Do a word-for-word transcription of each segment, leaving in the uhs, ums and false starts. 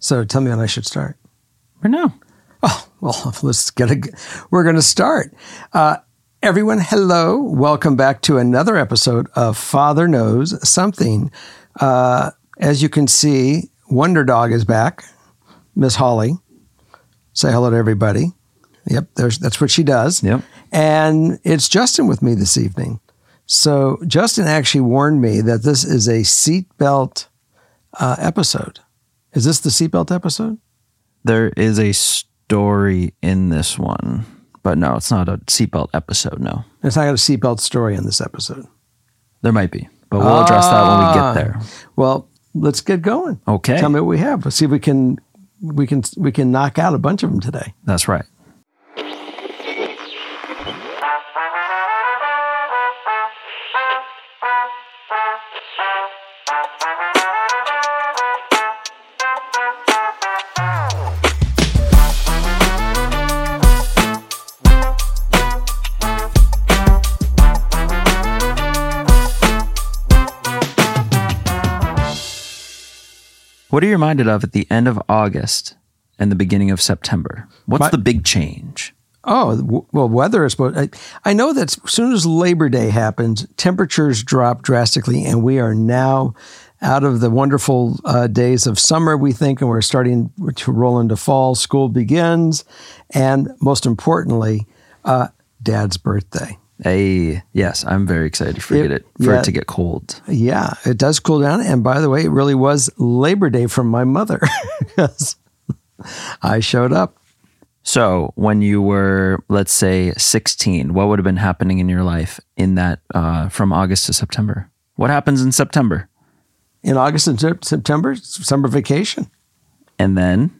So tell me when I should start. Or no. Oh, well, let's get a, we're going to start. Uh, everyone, hello. Welcome back to another episode of Father Knows Something. Uh, as you can see, Wonder Dog is back. Miss Holly. Say hello to everybody. Yep, there's, that's what she does. Yep. And it's Justin with me this evening. So Justin actually warned me that this is a seatbelt uh, episode. Is this the seatbelt episode? There is a story in this one, but no, it's not a seatbelt episode, no. It's not a seatbelt story in this episode. There might be, but we'll ah, address that when we get there. Well, let's get going. Okay. Tell me what we have. Let's see if we can, we can, we can knock out a bunch of them today. That's right. What are you reminded of at the end of August and the beginning of September? What's My, the big change? Oh, w- well, weather is supposed I, I know that as soon as Labor Day happens, temperatures drop drastically, and we are now out of the wonderful uh, days of summer, we think, and we're starting to roll into fall. School begins, and most importantly, uh, Dad's birthday. Hey, yes, I'm very excited for it, it for yeah, it to get cold. Yeah, it does cool down. And by the way, it really was Labor Day from my mother. Yes, I showed up. So when you were, let's say, sixteen, what would have been happening in your life in that uh, from August to September? What happens in September? In August and se- September, summer vacation. And then?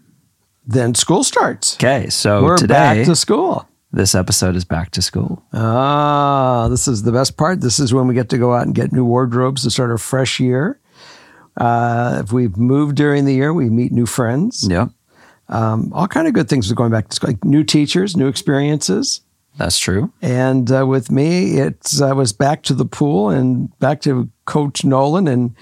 Then school starts. Okay, so we're today, back to school. This episode is back to school. Ah, this is the best part. This is when we get to go out and get new wardrobes to start a fresh year. Uh, if we've moved during the year, we meet new friends. Yeah. Um, all kind of good things with going back to school. Like new teachers, new experiences. That's true. And uh, with me, it's I was back to the pool and back to Coach Nolan and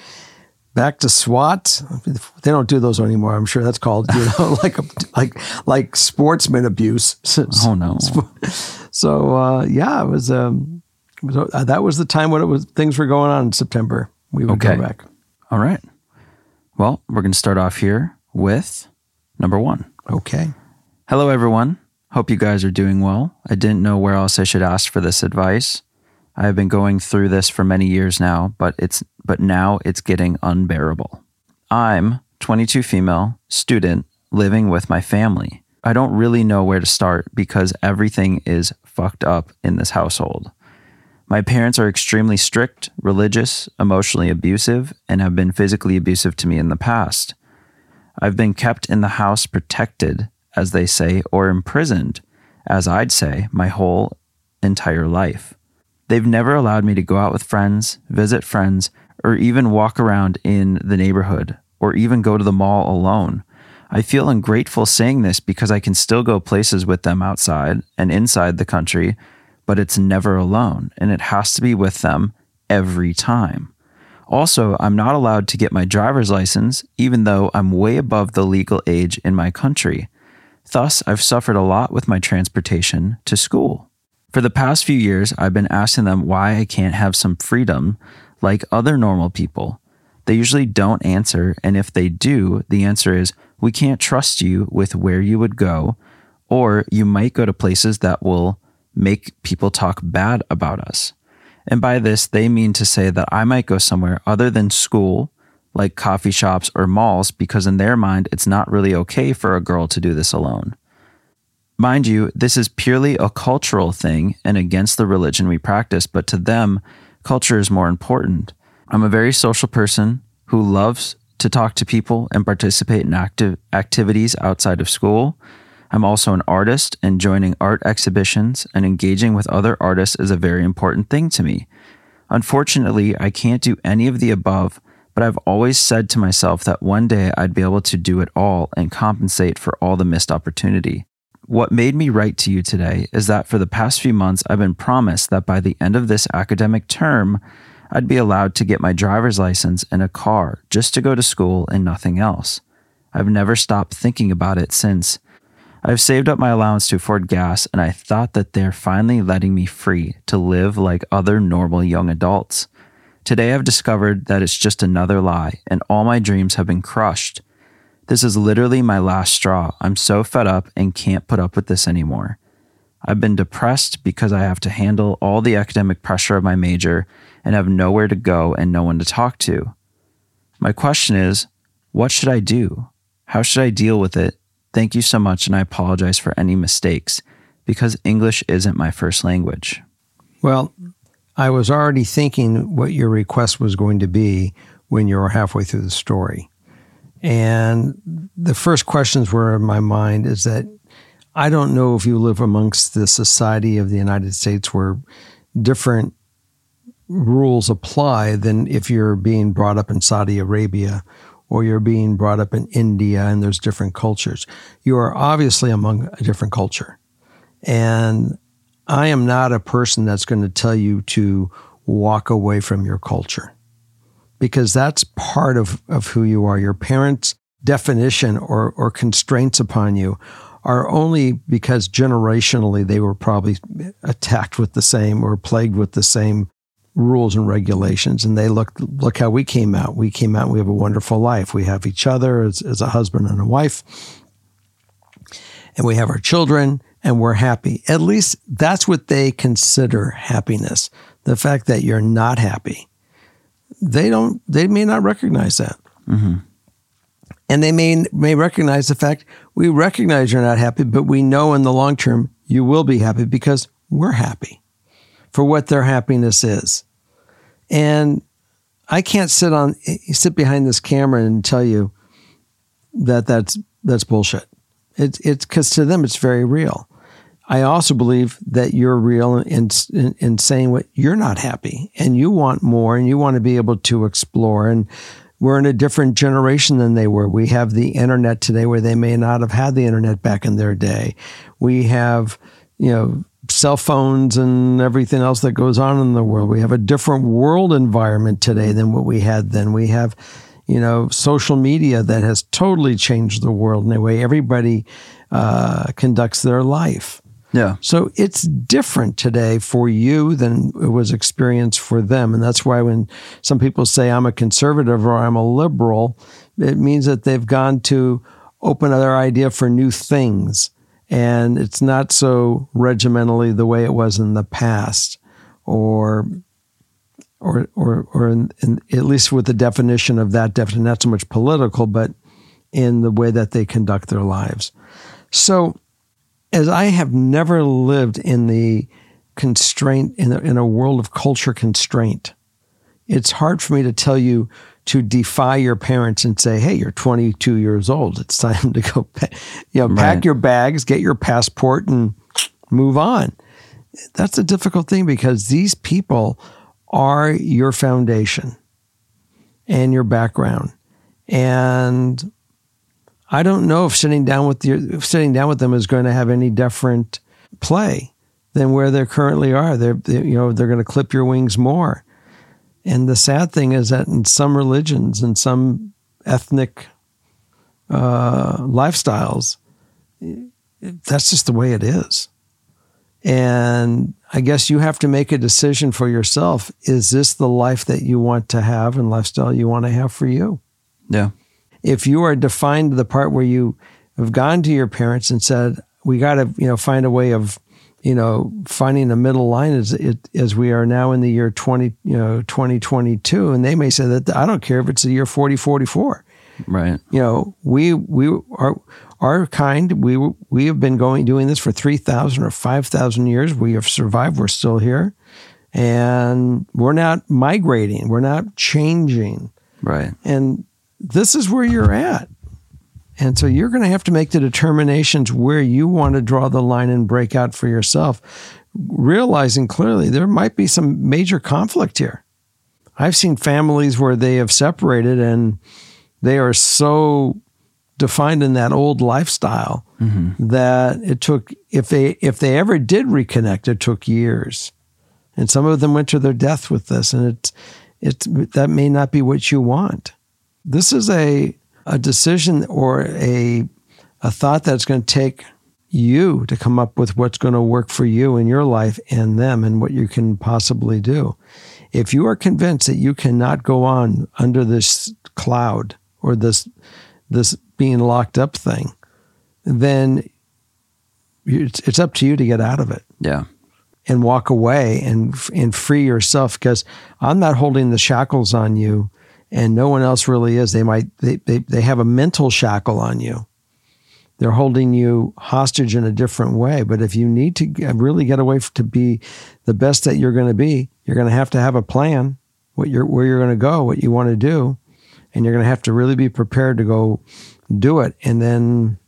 back to SWAT. They don't do those anymore. I'm sure that's called, you know, like a, like like sportsman abuse. Oh no! So uh, yeah, it was. Um, it was uh, that was the time when it was things were going on in September. We would okay. go back. All right. Well, we're going to start off here with number one. Okay. Hello, everyone. Hope you guys are doing well. I didn't know where else I should ask for this advice. I have been going through this for many years now, but it's but now it's getting unbearable. I'm twenty-two female, student, living with my family. I don't really know where to start because everything is fucked up in this household. My parents are extremely strict, religious, emotionally abusive, and have been physically abusive to me in the past. I've been kept in the house protected, as they say, or imprisoned, as I'd say, my whole entire life. They've never allowed me to go out with friends, visit friends, or even walk around in the neighborhood, or even go to the mall alone. I feel ungrateful saying this because I can still go places with them outside and inside the country, but it's never alone, and it has to be with them every time. Also, I'm not allowed to get my driver's license, even though I'm way above the legal age in my country. Thus, I've suffered a lot with my transportation to school. For the past few years, I've been asking them why I can't have some freedom like other normal people. they usually don't answer. And if they do, the answer is, we can't trust you with where you would go, or you might go to places that will make people talk bad about us. And by this, they mean to say that I might go somewhere other than school, like coffee shops or malls, because in their mind, it's not really okay for a girl to do this alone. Mind you, this is purely a cultural thing and against the religion we practice, but to them, culture is more important. I'm a very social person who loves to talk to people and participate in active activities outside of school. I'm also an artist, and joining art exhibitions and engaging with other artists is a very important thing to me. Unfortunately, I can't do any of the above, but I've always said to myself that one day I'd be able to do it all and compensate for all the missed opportunity. What made me write to you today is that for the past few months, I've been promised that by the end of this academic term, I'd be allowed to get my driver's license and a car just to go to school and nothing else. I've never stopped thinking about it since. I've saved up my allowance to afford gas, and I thought that they're finally letting me free to live like other normal young adults. Today I've discovered that it's just another lie, and all my dreams have been crushed. This is literally my last straw. I'm so fed up and can't put up with this anymore. I've been depressed because I have to handle all the academic pressure of my major and have nowhere to go and no one to talk to. My question is, what should I do? How should I deal with it? Thank you so much, and I apologize for any mistakes, because English isn't my first language. Well, I was already thinking what your request was going to be when you were halfway through the story. And the first questions were in my mind is that I don't know if you live amongst the society of the United States where different rules apply than if you're being brought up in Saudi Arabia or you're being brought up in India, and there's different cultures. You are obviously among a different culture. And I am not a person that's going to tell you to walk away from your culture, because that's part of, of who you are. Your parents' definition or, or constraints upon you are only because generationally they were probably attacked with the same or plagued with the same rules and regulations, and they look, look how we came out. We came out and we have a wonderful life. We have each other as, as a husband and a wife, and we have our children, and we're happy. At least that's what they consider happiness. The fact that you're not happy, they don't, they may not recognize that. Mm-hmm. And they may, may recognize the fact, we recognize you're not happy, but we know in the long term, you will be happy because we're happy for what their happiness is. And I can't sit on sit behind this camera and tell you that that's that's bullshit. It's it's because to them it's very real. I also believe that you're real in, in in saying what you're not happy and you want more and you want to be able to explore. And we're in a different generation than they were. We have the internet today where they may not have had the internet back in their day. We have, you know, cell phones and everything else that goes on in the world. We have a different world environment today than what we had then. We have, you know, social media that has totally changed the world in the way everybody uh, conducts their life. Yeah. So it's different today for you than it was experienced for them. And that's why when some people say I'm a conservative or I'm a liberal, it means that they've gone to open their idea for new things. And it's not so regimentally the way it was in the past, or, or, or, or in, in, at least with the definition of that definition, not so much political, but in the way that they conduct their lives. So, as I have never lived in the constraint in a, in a world of culture constraint, it's hard for me to tell you to defy your parents and say, hey, you're twenty-two years old. It's time to go, you know, right. Pack your bags, get your passport and move on. That's a difficult thing because these people are your foundation and your background. And I don't know if sitting down with your, if sitting down with them is going to have any different play than where they currently are. They're, they, you know, they're going to clip your wings more. And the sad thing is that in some religions and some ethnic uh, lifestyles, that's just the way it is. And I guess you have to make a decision for yourself. Is this the life that you want to have and lifestyle you want to have for you? Yeah. If you are defined to the part where you have gone to your parents and said, we got to, you know, find a way of, you know, finding a middle line as it, as we are now in the year twenty, you know, twenty twenty-two. And they may say that I don't care if it's the year forty forty-four. Right. You know, we, we are, our kind, we, we have been going, doing this for three thousand or five thousand years. We have survived. We're still here and we're not migrating. We're not changing. Right. And this is where you're at. And so you're going to have to make the determinations where you want to draw the line and break out for yourself, realizing clearly there might be some major conflict here. I've seen families where they have separated and they are so defined in that old lifestyle mm-hmm. that it took, if they if they ever did reconnect, it took years. And some of them went to their death with this, and it's it's that may not be what you want. This is a a decision or a a thought that's going to take you to come up with what's going to work for you in your life and them and what you can possibly do. If you are convinced that you cannot go on under this cloud or this this being locked up thing, then it's, it's up to you to get out of it. Yeah. And walk away and and free yourself, because I'm not holding the shackles on you. And no one else really is. They might they, they they have a mental shackle on you. They're holding you hostage in a different way. But if you need to really get away to be the best that you're going to be, you're going to have to have a plan. What you're where you're going to go, what you want to do, and you're going to have to really be prepared to go do it. And then,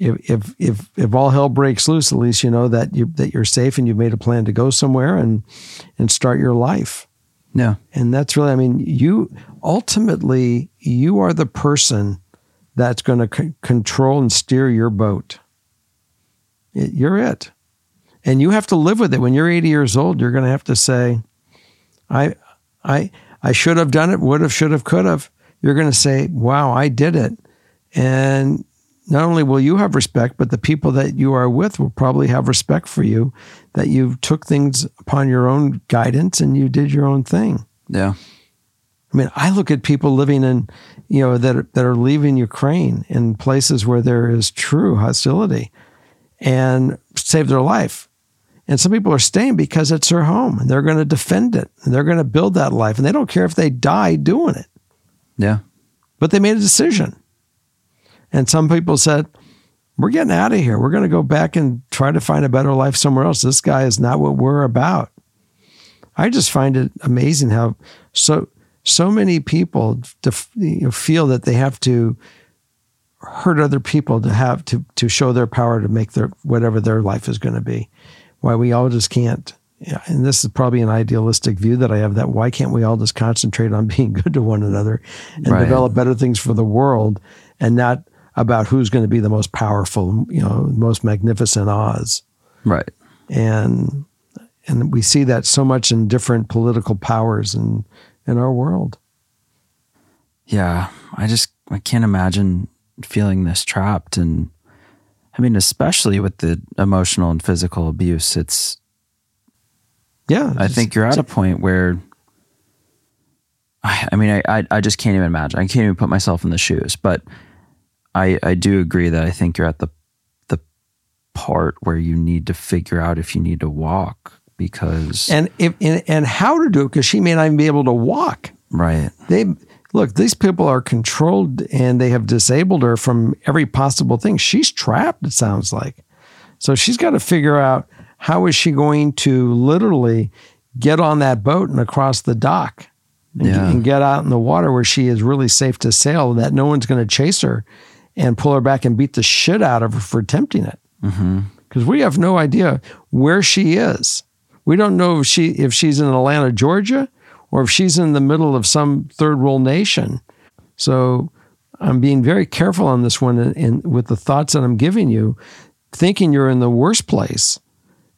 if if if if all hell breaks loose, at least you know that you that you're safe and you've made a plan to go somewhere and and start your life. No. And that's really, I mean, you, ultimately, you are the person that's going to c- control and steer your boat. It, you're it. And you have to live with it. When you're eighty years old, you're going to have to say, I, I, I should have done it, would have, should have, could have. You're going to say, wow, I did it. And not only will you have respect, but the people that you are with will probably have respect for you, that you took things upon your own guidance and you did your own thing. Yeah. I mean, I look at people living in, you know, that are, that are leaving Ukraine in places where there is true hostility and save their life. And some people are staying because it's their home and they're going to defend it and they're going to build that life. And they don't care if they die doing it. Yeah. But they made a decision. And some people said, we're getting out of here. We're going to go back and try to find a better life somewhere else. This guy is not what we're about. I just find it amazing how so so many people def, you know, feel that they have to hurt other people to have to to show their power to make their whatever their life is going to be. Why we all just can't. Yeah, and this is probably an idealistic view that I have, that why can't we all just concentrate on being good to one another and right. develop better things for the world and not about who's going to be the most powerful, you know, most magnificent Oz. Right. And and we see that so much in different political powers in, in our world. Yeah. I just, I can't imagine feeling this trapped. And I mean, especially with the emotional and physical abuse, it's, yeah, I think you're at a point where, I, I mean, I, I I just can't even imagine. I can't even put myself in the shoes, but I, I do agree that I think you're at the the part where you need to figure out if you need to walk, because and if, and, and how to do it, because she may not even be able to walk. Right. They look, these people are controlled and they have disabled her from every possible thing. She's trapped, it sounds like. So she's got to figure out how is she going to literally get on that boat and across the dock and, yeah. and get out in the water where she is really safe to sail, that no one's going to chase her and pull her back and beat the shit out of her for attempting it. Mm-hmm. Because we have no idea where she is. We don't know if she if she's in Atlanta, Georgia, or if she's in the middle of some third world nation. So I'm being very careful on this one, and, and with the thoughts that I'm giving you, thinking you're in the worst place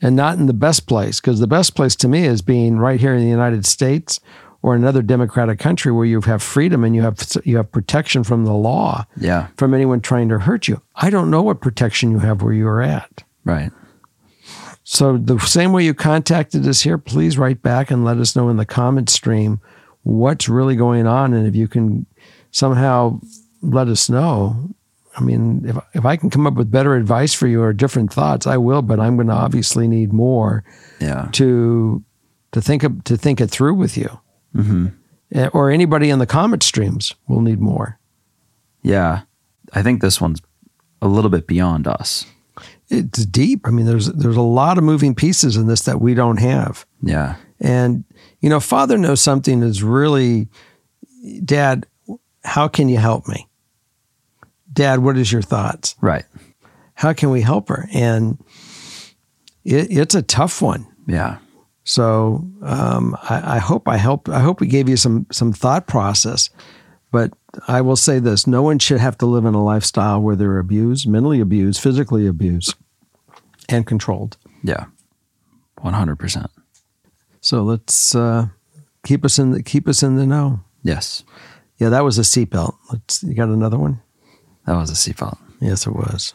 and not in the best place. Because the best place to me is being right here in the United States or another democratic country where you have freedom and you have you have protection from the law, yeah. from anyone trying to hurt you. I don't know what protection you have where you're at. Right. So the same way you contacted us here, please write back and let us know in the comment stream what's really going on. And if you can somehow let us know, I mean, if if I can come up with better advice for you or different thoughts, I will, but I'm going to obviously need more yeah. to to think of, to think it through with you. Mm-hmm. Or anybody in the comment streams will need more. Yeah. I think this one's a little bit beyond us. It's deep. I mean, there's there's a lot of moving pieces in this that we don't have. Yeah. And, you know, Father Knows Something is really, Dad, how can you help me? Dad, what is your thoughts? Right. How can we help her? And it, it's a tough one. Yeah. So um, I, I hope I helped. I hope we gave you some some thought process. But I will say this, no one should have to live in a lifestyle where they're abused, mentally abused, physically abused, and controlled. Yeah, one hundred percent. So let's uh, keep us in the, keep us in the know. Yes. Yeah, that was a seatbelt. Let's, you got another one? That was a seatbelt. Yes, it was.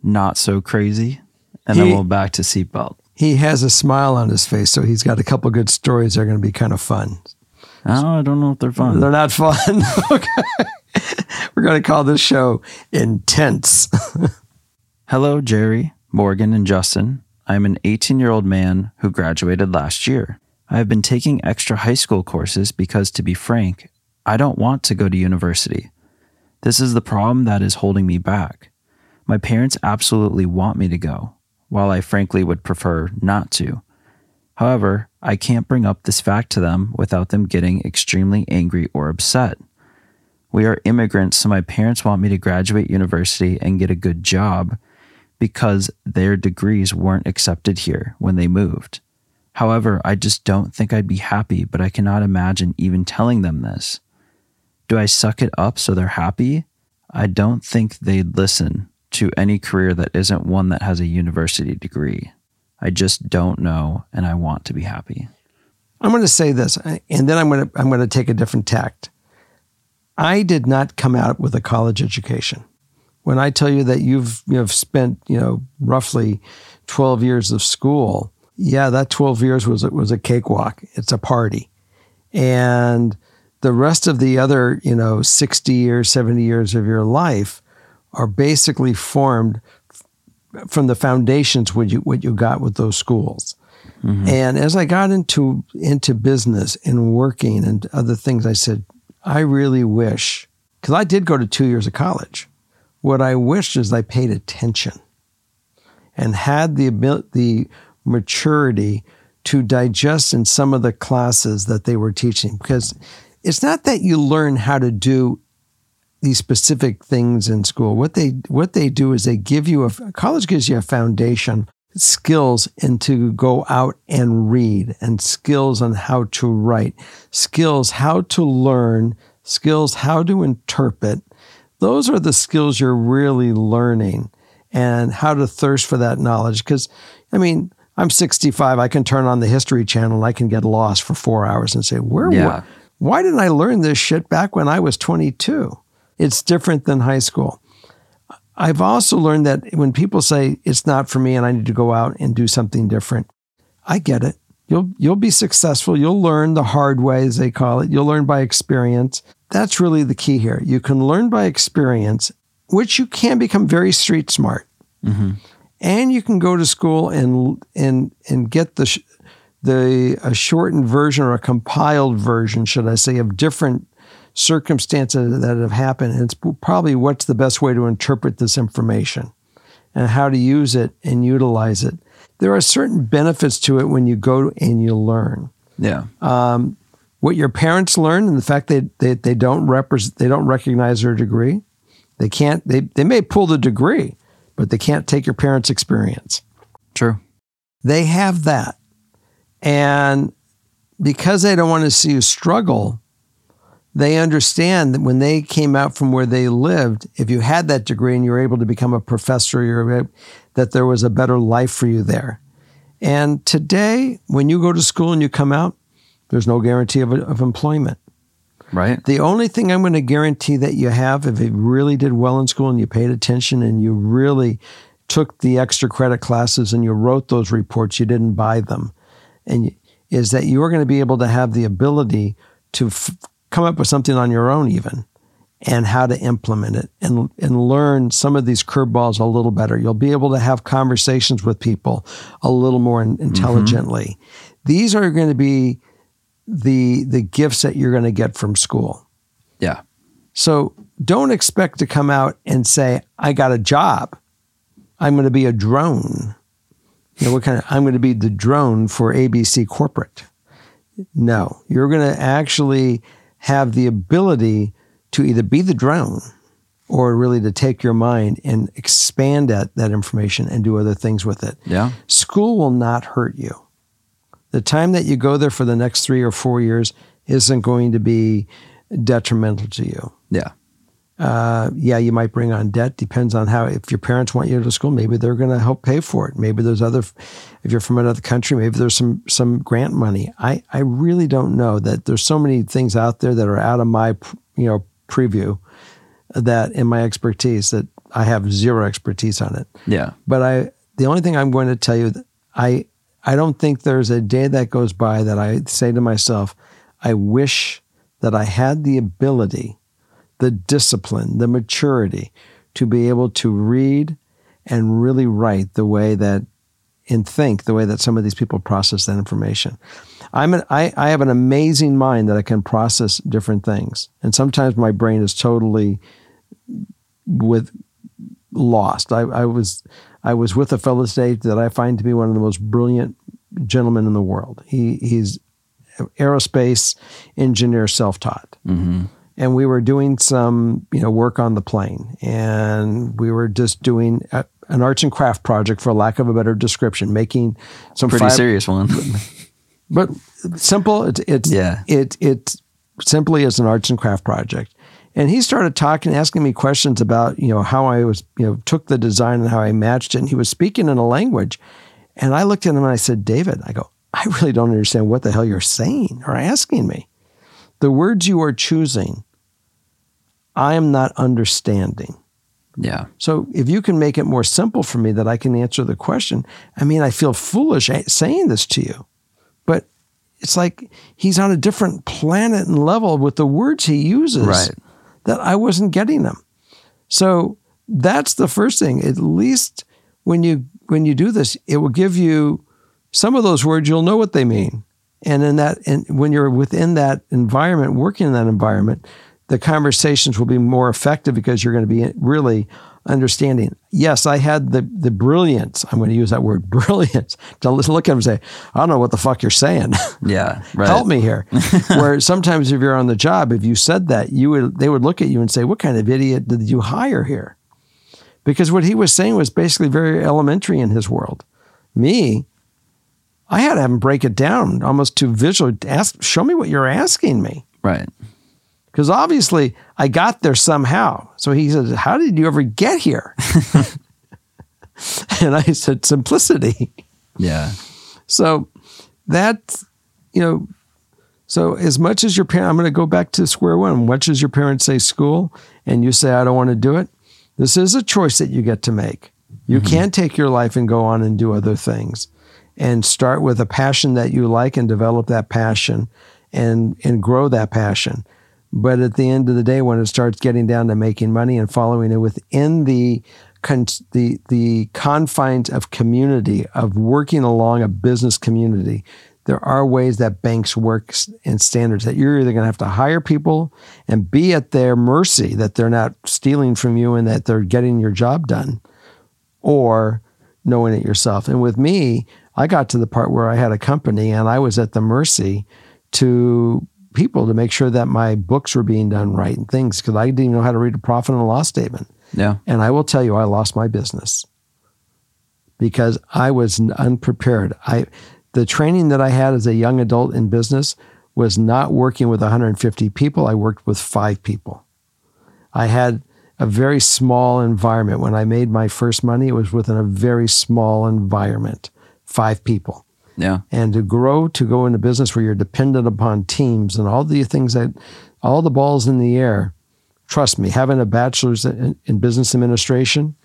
Not so crazy, and he, then we'll back to seatbelt. He has a smile on his face, so he's got a couple good stories that are going to be kind of fun. Oh, I don't know if they're fun. They're not fun. Okay. We're going to call this show Intense. Hello, Jerry, Morgan, and Justin. I'm an eighteen-year-old man who graduated last year. I have been taking extra high school courses because, to be frank, I don't want to go to university. This is the problem that is holding me back. My parents absolutely want me to go, while I frankly would prefer not to. However, I can't bring up this fact to them without them getting extremely angry or upset. We are immigrants, so my parents want me to graduate university and get a good job because their degrees weren't accepted here when they moved. However, I just don't think I'd be happy, but I cannot imagine even telling them this. Do I suck it up so they're happy? I don't think they'd listen to any career that isn't one that has a university degree. I just don't know, and I want to be happy. I'm going to say this, and then I'm going to I'm going to take a different tact. I did not come out with a college education. When I tell you that you've you've spent, you know, roughly twelve years of school, yeah, that twelve years was it was a cakewalk. It's a party, and the rest of the other, you know, sixty years, seventy years of your life are basically formed from the foundations what you what you got with those schools. Mm-hmm. And as I got into into business and working and other things, I said, I really wish, because I did go to two years of college. What I wished is I paid attention and had the the maturity to digest in some of the classes that they were teaching. Because it's not that you learn how to do these specific things in school. What they what they do is they give you a, college gives you a foundation, skills, and to go out and read, and skills on how to write, skills how to learn, skills how to interpret. Those are the skills you're really learning, and how to thirst for that knowledge. Because, I mean, I'm sixty-five, I can turn on the History Channel, and I can get lost for four hours and say, where, yeah. wh- why didn't I learn this shit back when I was twenty-two? It's different than high school. I've also learned that when people say it's not for me and I need to go out and do something different, I get it. You'll you'll be successful. You'll learn the hard way, as they call it. You'll learn by experience. That's really the key here. You can learn by experience, which you can become very street smart. Mm-hmm. and you can go to school and and and get the sh- the a shortened version or a compiled version, should I say, of different circumstances that have happened. And it's probably what's the best way to interpret this information and how to use it and utilize it. There are certain benefits to it when you go and you learn. Yeah. Um, what your parents learn, and the fact that they, they, they don't represent, they don't recognize their degree. They can't, they, they may pull the degree, but they can't take your parents' experience. True. They have that. And because they don't want to see you struggle, they understand that when they came out from where they lived, if you had that degree and you were able to become a professor, you're, that there was a better life for you there. And today, when you go to school and you come out, there's no guarantee of, of employment. Right. The only thing I'm going to guarantee that you have, if you really did well in school and you paid attention and you really took the extra credit classes and you wrote those reports, you didn't buy them, and is that you are going to be able to have the ability to f- come up with something on your own even, and how to implement it and and learn some of these curveballs a little better. You'll be able to have conversations with people a little more in, intelligently. Mm-hmm. These are going to be the the gifts that you're going to get from school. Yeah. So don't expect to come out and say, I got a job. I'm going to be a drone. You know, what kind of, I'm going to be the drone for A B C Corporate. No, you're going to actually have the ability to either be the drone or really to take your mind and expand that, that information and do other things with it. Yeah. School will not hurt you. The time that you go there for the next three or four years isn't going to be detrimental to you. Yeah. Uh, yeah, you might bring on debt. Depends on how, if your parents want you to school, maybe they're going to help pay for it. Maybe there's other, if you're from another country, maybe there's some some grant money. I, I really don't know. That there's so many things out there that are out of my, you know, preview, that in my expertise, that I have zero expertise on it. Yeah. But I, the only thing I'm going to tell you, that I, I don't think there's a day that goes by that I say to myself, I wish that I had the ability, the discipline, the maturity to be able to read and really write the way that, and think the way that some of these people process that information. I'm an, I, I have an amazing mind that I can process different things. And sometimes my brain is totally with lost. I, I was I was with a fellow today that I find to be one of the most brilliant gentlemen in the world. He He's aerospace engineer, self-taught. Mm-hmm. And we were doing some, you know, work on the plane, and we were just doing a, an arts and craft project, for lack of a better description, making some pretty five, serious one, but simple. It's it's yeah. it it simply is an arts and craft project. And he started talking, asking me questions about, you know, how I was, you know, took the design and how I matched it. And he was speaking in a language, and I looked at him and I said, David, I go, I really don't understand what the hell you're saying or asking me. The words you are choosing, I am not understanding. Yeah. So if you can make it more simple for me that I can answer the question, I mean, I feel foolish saying this to you, but it's like he's on a different planet and level with the words he uses, right, that I wasn't getting them. So that's the first thing. At least when you when you do this, it will give you some of those words, you'll know what they mean. And in that, and when you're within that environment, working in that environment, the conversations will be more effective because you're going to be really understanding. Yes, I had the the brilliance. I'm going to use that word, brilliance, to look at them and say, I don't know what the fuck you're saying. Yeah, right. Help me here. Where sometimes if you're on the job, if you said that, you would they would look at you and say, what kind of idiot did you hire here? Because what he was saying was basically very elementary in his world. Me, I had to have him break it down almost to visual. Ask, show me what you're asking me. Right. Because obviously I got there somehow. So he says, how did you ever get here? And I said, simplicity. Yeah. So that's, you know, so as much as your parent, I'm going to go back to square one. Much as your parents say school and you say, I don't want to do it. This is a choice that you get to make. You mm-hmm. can take your life and go on and do other things. And start with a passion that you like and develop that passion and and grow that passion. But at the end of the day, when it starts getting down to making money and following it within the con- the the confines of community, of working along a business community, there are ways that banks work and standards that you're either going to have to hire people and be at their mercy that they're not stealing from you and that they're getting your job done, or knowing it yourself. And with me, I got to the part where I had a company and I was at the mercy to people to make sure that my books were being done right and things, because I didn't even know how to read a profit and a loss statement. Yeah. And I will tell you, I lost my business because I was unprepared. I... The training that I had as a young adult in business was not working with one hundred fifty people. I worked with five people. I had a very small environment. When I made my first money, it was within a very small environment, five people. Yeah. And to grow, to go into business where you're dependent upon teams and all the things that, all the balls in the air, trust me, having a bachelor's in, in business administration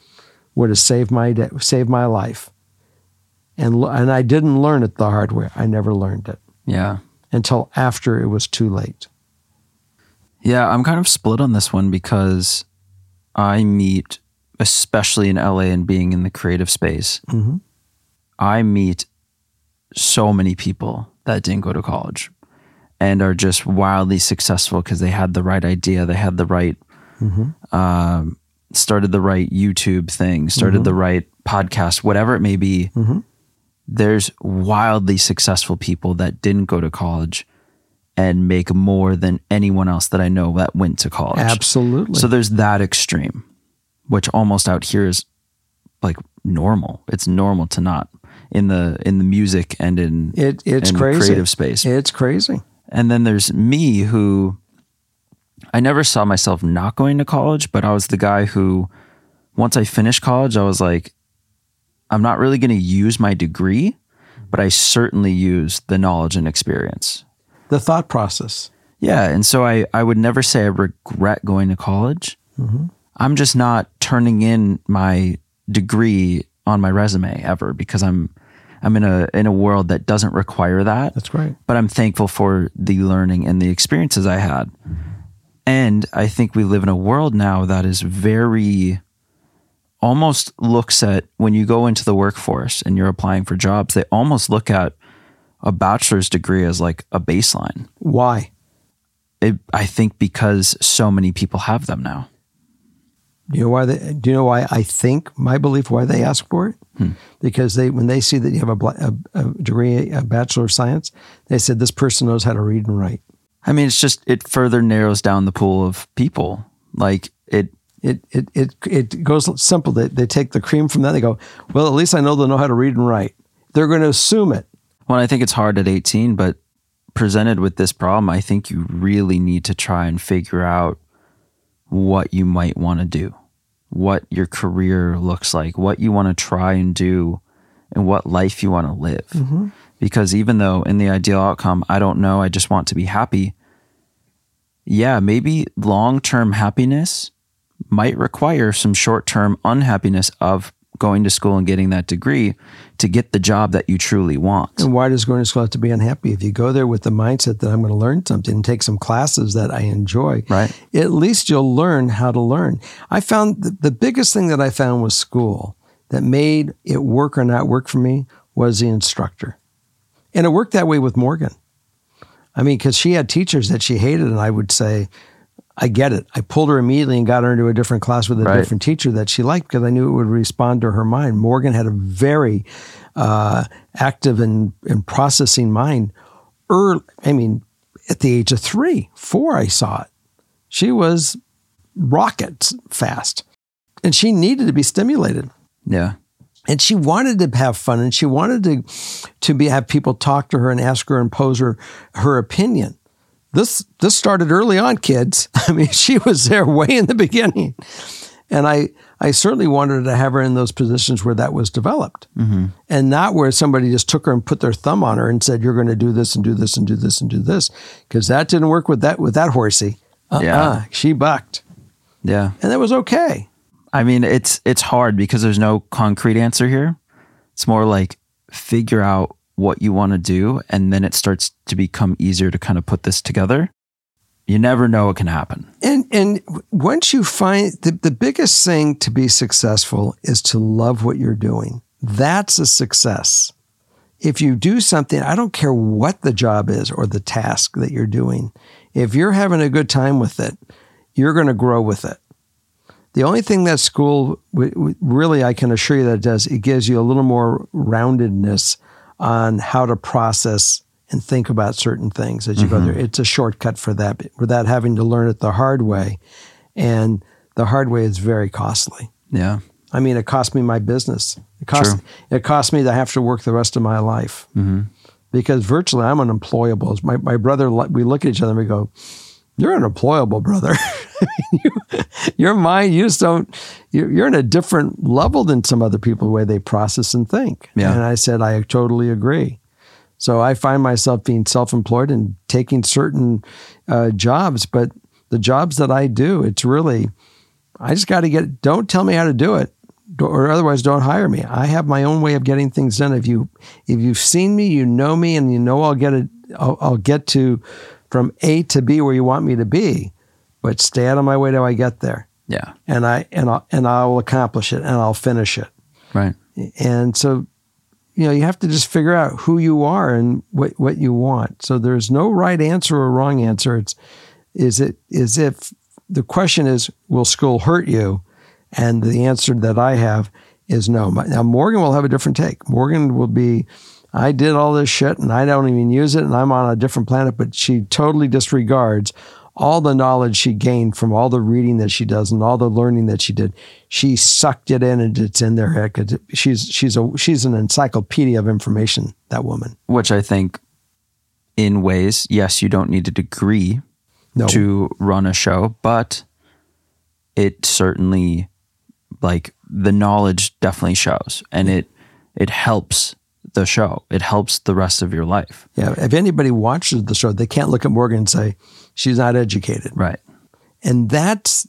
would have saved my day, saved my life. And and I didn't learn it the hard way. I never learned it. Yeah. Until after it was too late. Yeah, I'm kind of split on this one because I meet, especially in L A and being in the creative space, mm-hmm. I meet so many people that didn't go to college and are just wildly successful because they had the right idea. They had the right, mm-hmm. um, started the right YouTube thing, started mm-hmm. the right podcast, whatever it may be. Mm-hmm. There's wildly successful people that didn't go to college and make more than anyone else that I know that went to college. Absolutely. So there's that extreme, which almost out here is like normal. It's normal to not in the in the music and in it, it's in crazy. The creative space. It's crazy. And then there's me, who I never saw myself not going to college, but I was the guy who, once I finished college, I was like, I'm not really going to use my degree, but I certainly use the knowledge and experience. The thought process. Yeah. And so I, I would never say I regret going to college. Mm-hmm. I'm just not turning in my degree on my resume ever, because I'm I'm in a in a world that doesn't require that. That's right. But I'm thankful for the learning and the experiences I had. Mm-hmm. And I think we live in a world now that is very... almost looks at, when you go into the workforce and you're applying for jobs, they almost look at a bachelor's degree as like a baseline. Why? It, I think because so many people have them now. You know why? They, do you know why I think, my belief, why they ask for it? Hmm. Because they, when they see that you have a, a, a degree, a Bachelor of Science, they said, this person knows how to read and write. I mean, it's just, it further narrows down the pool of people. Like it, It it it it goes simple. They they take the cream from that. They go, well, at least I know they'll know how to read and write. They're going to assume it. Well, I think it's hard at eighteen, but presented with this problem, I think you really need to try and figure out what you might want to do, what your career looks like, what you want to try and do, and what life you want to live. Mm-hmm. Because even though in the ideal outcome, I don't know, I just want to be happy. Yeah, maybe long-term happiness might require some short-term unhappiness of going to school and getting that degree to get the job that you truly want. And why does going to school have to be unhappy? If you go there with the mindset that I'm going to learn something and take some classes that I enjoy, right? At least you'll learn how to learn. I found th- the biggest thing that I found with school that made it work or not work for me was the instructor. And it worked that way with Morgan. I mean, because she had teachers that she hated, and I would say, I get it. I pulled her immediately and got her into a different class with a right. different teacher that she liked, because I knew it would respond to her mind. Morgan had a very uh, active and, and processing mind. Early, I mean, at the age of three, four, I saw it. She was rocket fast, and she needed to be stimulated. Yeah. And she wanted to have fun, and she wanted to to be have people talk to her and ask her and pose her, her opinion. This this started early on, kids. I mean, she was there way in the beginning. And I, I certainly wanted to have her in those positions where that was developed, mm-hmm. and not where somebody just took her and put their thumb on her and said, you're going to do this and do this and do this and do this, because that didn't work with that with that horsey. Uh-uh. Yeah. She bucked. Yeah. And that was okay. I mean, it's it's hard because there's no concrete answer here. It's more like figure out what you want to do, and then it starts to become easier to kind of put this together. You never know what can happen. And and once you find, the, the biggest thing to be successful is to love what you're doing. That's a success. If you do something, I don't care what the job is or the task that you're doing. If you're having a good time with it, you're going to grow with it. The only thing that school, really, I can assure you that it does, it gives you a little more roundedness on how to process and think about certain things as you mm-hmm. go there. It's a shortcut for that, without having to learn it the hard way. And the hard way is very costly. Yeah. I mean, it cost me my business. It cost, it cost me to have to work the rest of my life mm-hmm. because virtually I'm unemployable. My, my brother, we look at each other and we go, "You're unemployable, brother." you, you're mine. You just don't, you're, you're in a different level than some other people, the way they process and think. Yeah. And I said, I totally agree. So I find myself being self-employed and taking certain uh, jobs, but the jobs that I do, it's really, I just got to get, don't tell me how to do it or otherwise don't hire me. I have my own way of getting things done. If you, if you've seen me, you know me, and you know, I'll get it. I'll, I'll get to from A to B where you want me to be, but stay out of my way till I get there. Yeah. And I, and I'll, and I'll accomplish it and I'll finish it. Right. And so, you know, you have to just figure out who you are and what, what you want. So there's no right answer or wrong answer. It's, is it, is if the question is, will school hurt you? And the answer that I have is no. Now Morgan will have a different take. Morgan will be, I did all this shit and I don't even use it and I'm on a different planet, but she totally disregards all the knowledge she gained from all the reading that she does and all the learning that she did. She sucked it in and it's in there. She's she's a she's an encyclopedia of information, that woman. Which I think in ways, yes, you don't need a degree no. to run a show, but it certainly, like, the knowledge definitely shows and it it helps the show. It helps the rest of your life. Yeah. If anybody watches the show, they can't look at Morgan and say, she's not educated. Right. And that's,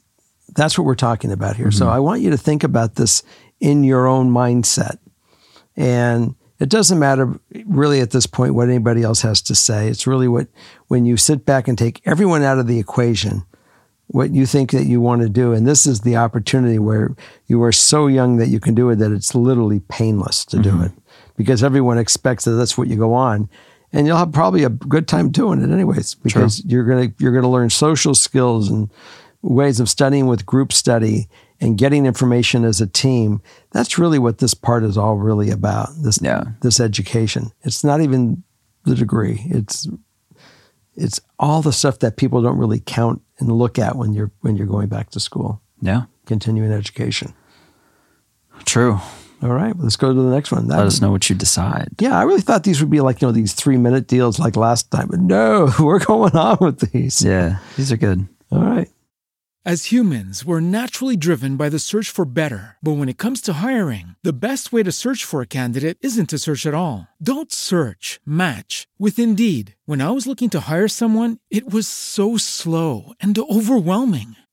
that's what we're talking about here. Mm-hmm. So I want you to think about this in your own mindset. And it doesn't matter really at this point what anybody else has to say. It's really what, when you sit back and take everyone out of the equation, what you think that you want to do. And this is the opportunity where you are so young that you can do it, that it's literally painless to mm-hmm. do it because everyone expects that that's what you go on. And you'll have probably a good time doing it anyways, because True. you're going to, you're going to learn social skills and ways of studying with group study and getting information as a team. That's really what this part is all really about. This, yeah. this education. It's not even the degree. It's, it's all the stuff that people don't really count and look at when you're, when you're going back to school. Yeah. Continuing education. True. All right, well, let's go to the next one. That Let us know what you decide. Yeah, I really thought these would be like, you know, these three-minute deals like last time, but no, we're going on with these. Yeah, these are good. All right. As humans, we're naturally driven by the search for better. But when it comes to hiring, the best way to search for a candidate isn't to search at all. Don't search, match with Indeed. When I was looking to hire someone, it was so slow and overwhelming.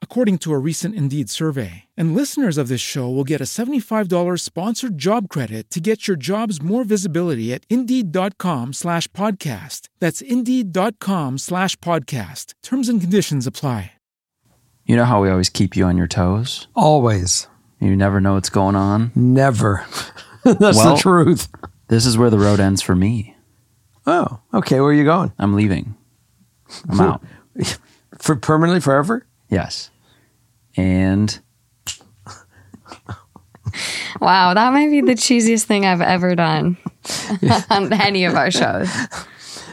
according to a recent Indeed survey. And listeners of this show will get a seventy-five dollars sponsored job credit to get your jobs more visibility at Indeed.com slash podcast. That's Indeed.com slash podcast. Terms and conditions apply. You know how we always keep you on your toes? Always. You never know what's going on? Never. That's well, the truth. This is where the road ends for me. Oh, okay. Where are you going? I'm leaving. I'm out. For permanently, forever? Yes. And... wow, that might be the cheesiest thing I've ever done on any of our shows.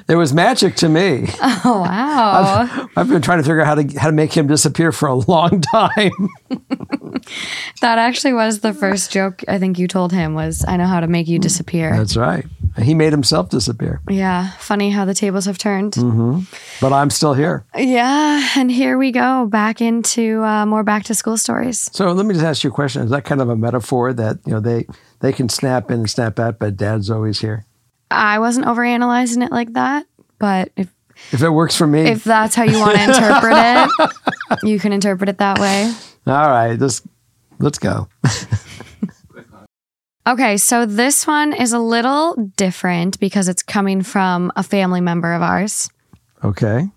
It was magic to me. Oh, wow. I've, I've been trying to figure out how to how to make him disappear for a long time. That actually was the first joke I think you told him was, I know how to make you disappear. That's right. He made himself disappear. Yeah. Funny how the tables have turned. Mm-hmm. But I'm still here. Yeah. And here we go back into uh, more back to school stories. So let me just ask you a question. Is that kind of a metaphor that, you know, they, they can snap in and snap out, but dad's always here? I wasn't overanalyzing it like that, but if If it works for me. If that's how you want to interpret it, you can interpret it that way. All right, let's, let's go. Okay, so this one is a little different because it's coming from a family member of ours. Okay.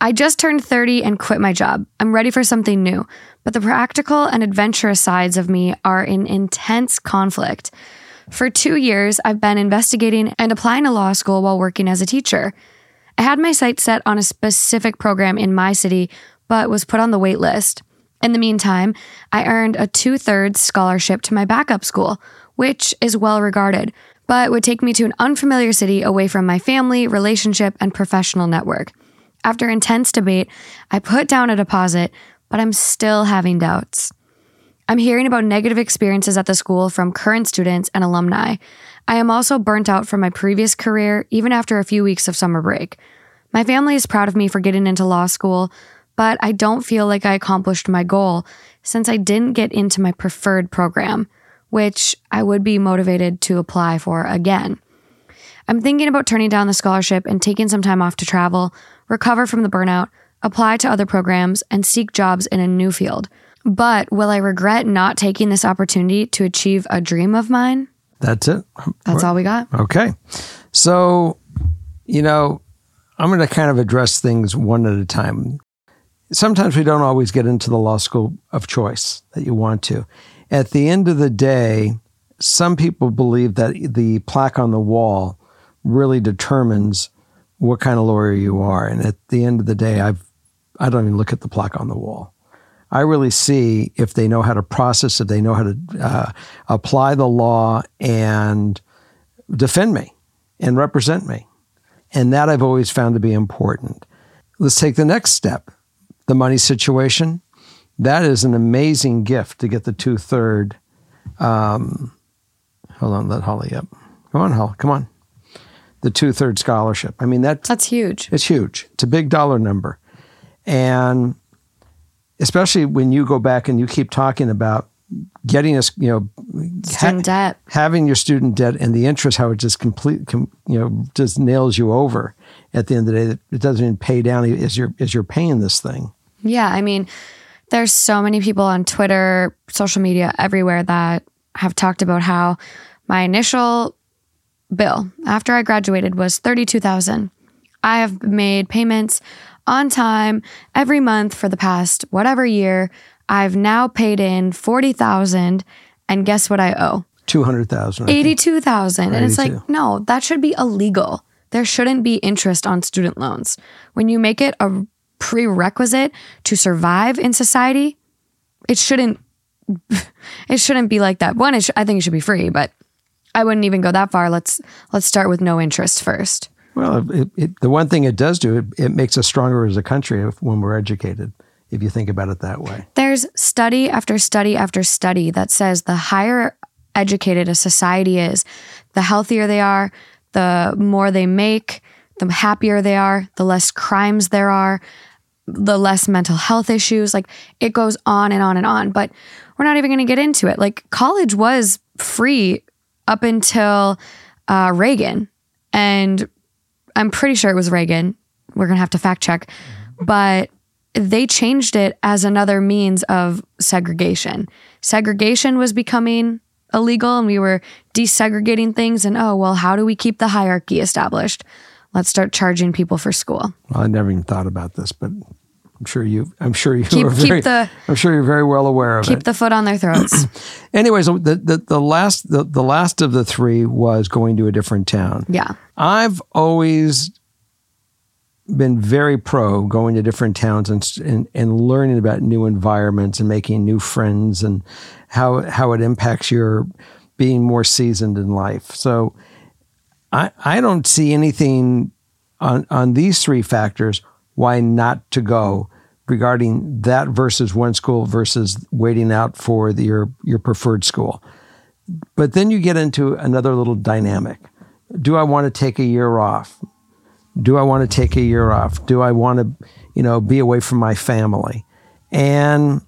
I just turned thirty and quit my job. I'm ready for something new, but the practical and adventurous sides of me are in intense conflict. For two years, I've been investigating and applying to law school while working as a teacher. I had my sights set on a specific program in my city, but was put on the wait list. In the meantime, I earned a two-thirds scholarship to my backup school, which is well regarded, but would take me to an unfamiliar city away from my family, relationship, and professional network. After intense debate, I put down a deposit, but I'm still having doubts. I'm hearing about negative experiences at the school from current students and alumni. I am also burnt out from my previous career, even after a few weeks of summer break. My family is proud of me for getting into law school, but I don't feel like I accomplished my goal since I didn't get into my preferred program, which I would be motivated to apply for again. I'm thinking about turning down the scholarship and taking some time off to travel, recover from the burnout, apply to other programs, and seek jobs in a new field. But will I regret not taking this opportunity to achieve a dream of mine? That's it. That's all we got. Okay. So, you know, I'm going to kind of address things one at a time. Sometimes we don't always get into the law school of choice that you want to. At the end of the day, some people believe that the plaque on the wall really determines what kind of lawyer you are. And at the end of the day, I've, I don't even look at the plaque on the wall. I really see if they know how to process, if they know how to uh, apply the law and defend me and represent me. And that I've always found to be important. Let's take the next step, the money situation. That is an amazing gift to get the two-third. Um, hold on, let Holly up. Come on, Holly, come on. The two-third scholarship. I mean, that's... That's huge. It's huge. It's a big dollar number. And... especially when you go back and you keep talking about getting us, you know, student ha- debt, having your student debt and the interest, how it just complete, com- you know, just nails you over at the end of the day. It doesn't even pay down as you're, as you're paying this thing. Yeah. I mean, there's so many people on Twitter, social media, everywhere that have talked about how my initial bill after I graduated was thirty-two thousand dollars. I have made payments on time every month for the past whatever year. I've now paid in forty thousand dollars, and guess what I owe? two hundred thousand dollars. eighty-two thousand dollars. And it's like, no, that should be illegal. There shouldn't be interest on student loans. When you make it a prerequisite to survive in society, it shouldn't it shouldn't be like that. One, it sh- I think it should be free, but I wouldn't even go that far. Let's let's start with no interest first. Well, it, it, the one thing it does do, it, it makes us stronger as a country if, when we're educated, if you think about it that way. There's study after study after study that says the higher educated a society is, the healthier they are, the more they make, the happier they are, the less crimes there are, the less mental health issues. Like, it goes on and on and on, but we're not even going to get into it. Like, college was free up until uh, Reagan, and I'm pretty sure it was Reagan. We're going to have to fact check. But they changed it as another means of segregation. Segregation was becoming illegal and we were desegregating things. And oh, well, how do we keep the hierarchy established? Let's start charging people for school. Well, I never even thought about this, but I'm sure you, I'm sure you keep, are very, keep the, I'm sure you're very well aware of keep it. Keep the foot on their throats. Anyways, the, the, the last, the, the last of the three was going to a different town. Yeah. I've always been very pro going to different towns and, and, and learning about new environments and making new friends and how, how it impacts your being more seasoned in life. So I, I don't see anything on, on these three factors why not to go regarding that versus one school versus waiting out for the, your your preferred school. But then you get into another little dynamic. Do I want to take a year off? Do I want to take a year off? Do I want to, you know, be away from my family? And,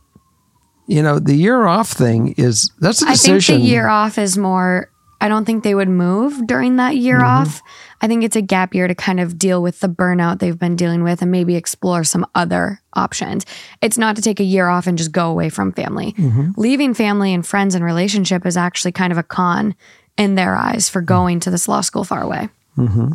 you know, the year off thing is, that's a decision. I think the year off is more, I don't think they would move during that year mm-hmm. off. I think it's a gap year to kind of deal with the burnout they've been dealing with and maybe explore some other options. It's not to take a year off and just go away from family. Mm-hmm. Leaving family and friends and relationship is actually kind of a con in their eyes for going to this law school far away. Mm-hmm.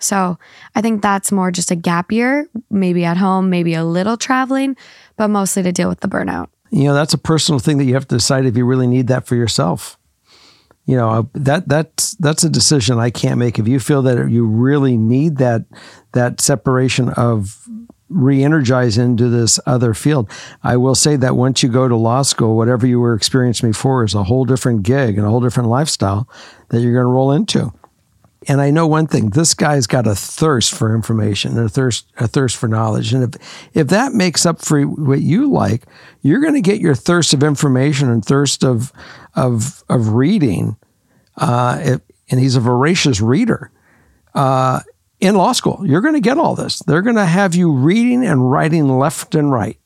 So I think that's more just a gap year, maybe at home, maybe a little traveling, but mostly to deal with the burnout. You know, that's a personal thing that you have to decide if you really need that for yourself. You know, that that's that's a decision I can't make. If you feel that you really need that that separation of re-energize into this other field, I will say that once you go to law school, whatever you were experiencing before is a whole different gig and a whole different lifestyle that you're going to roll into. And I know one thing, this guy's got a thirst for information and a thirst, a thirst for knowledge. And if, if that makes up for what you like, you're going to get your thirst of information and thirst of, of, of reading. Uh, it, and he's a voracious reader. Uh, in law school, you're going to get all this. They're going to have you reading and writing left and right.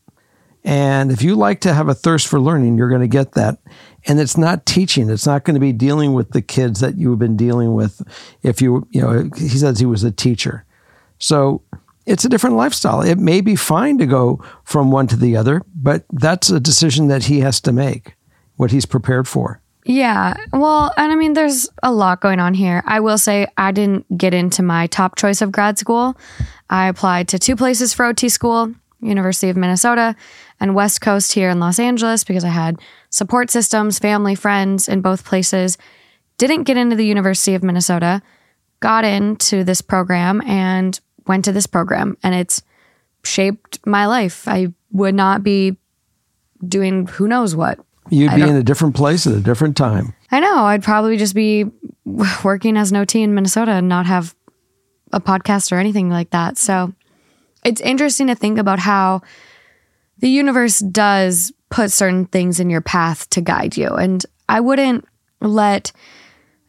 And if you like to have a thirst for learning, you're going to get that. And it's not teaching. It's not going to be dealing with the kids that you've been dealing with. If you, you know, he says he was a teacher. So it's a different lifestyle. It may be fine to go from one to the other, but that's a decision that he has to make, what he's prepared for. Yeah. Well, and I mean, there's a lot going on here. I will say I didn't get into my top choice of grad school. I applied to two places for O T school, University of Minnesota and West Coast here in Los Angeles, because I had support systems, family, friends in both places. Didn't get into the University of Minnesota, got into this program and went to this program. And it's shaped my life. I would not be doing who knows what. You'd I be in a different place at a different time. I know. I'd probably just be working as an O T in Minnesota and not have a podcast or anything like that. So it's interesting to think about how the universe does put certain things in your path to guide you. And I wouldn't let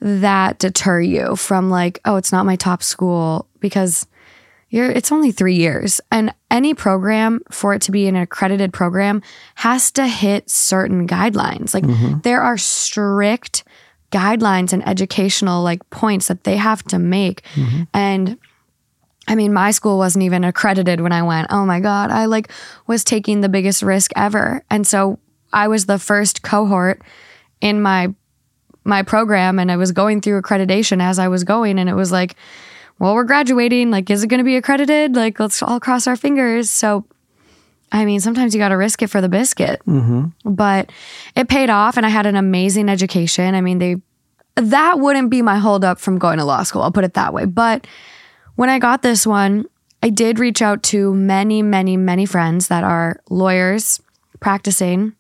that deter you from like, oh, it's not my top school, because you're, it's only three years. And any program, for it to be an accredited program, has to hit certain guidelines. Like mm-hmm. there are strict guidelines and educational like points that they have to make. Mm-hmm. And I mean, my school wasn't even accredited when I went. Oh my God, I like was taking the biggest risk ever. And so I was the first cohort in my my program, and I was going through accreditation as I was going, and it was like, well, we're graduating, like, is it going to be accredited? Like, let's all cross our fingers. So I mean, sometimes you got to risk it for the biscuit. Mm-hmm. But it paid off, and I had an amazing education. I mean, they that wouldn't be my holdup from going to law school, I'll put it that way. But when I got this one, I did reach out to many, many, many friends that are lawyers practicing.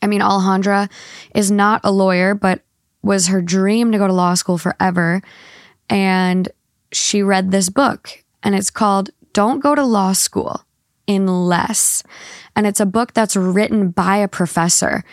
I mean, Alejandra is not a lawyer, but was her dream to go to law school forever. And she read this book, and it's called Don't Go to Law School Unless. And it's a book that's written by a professor.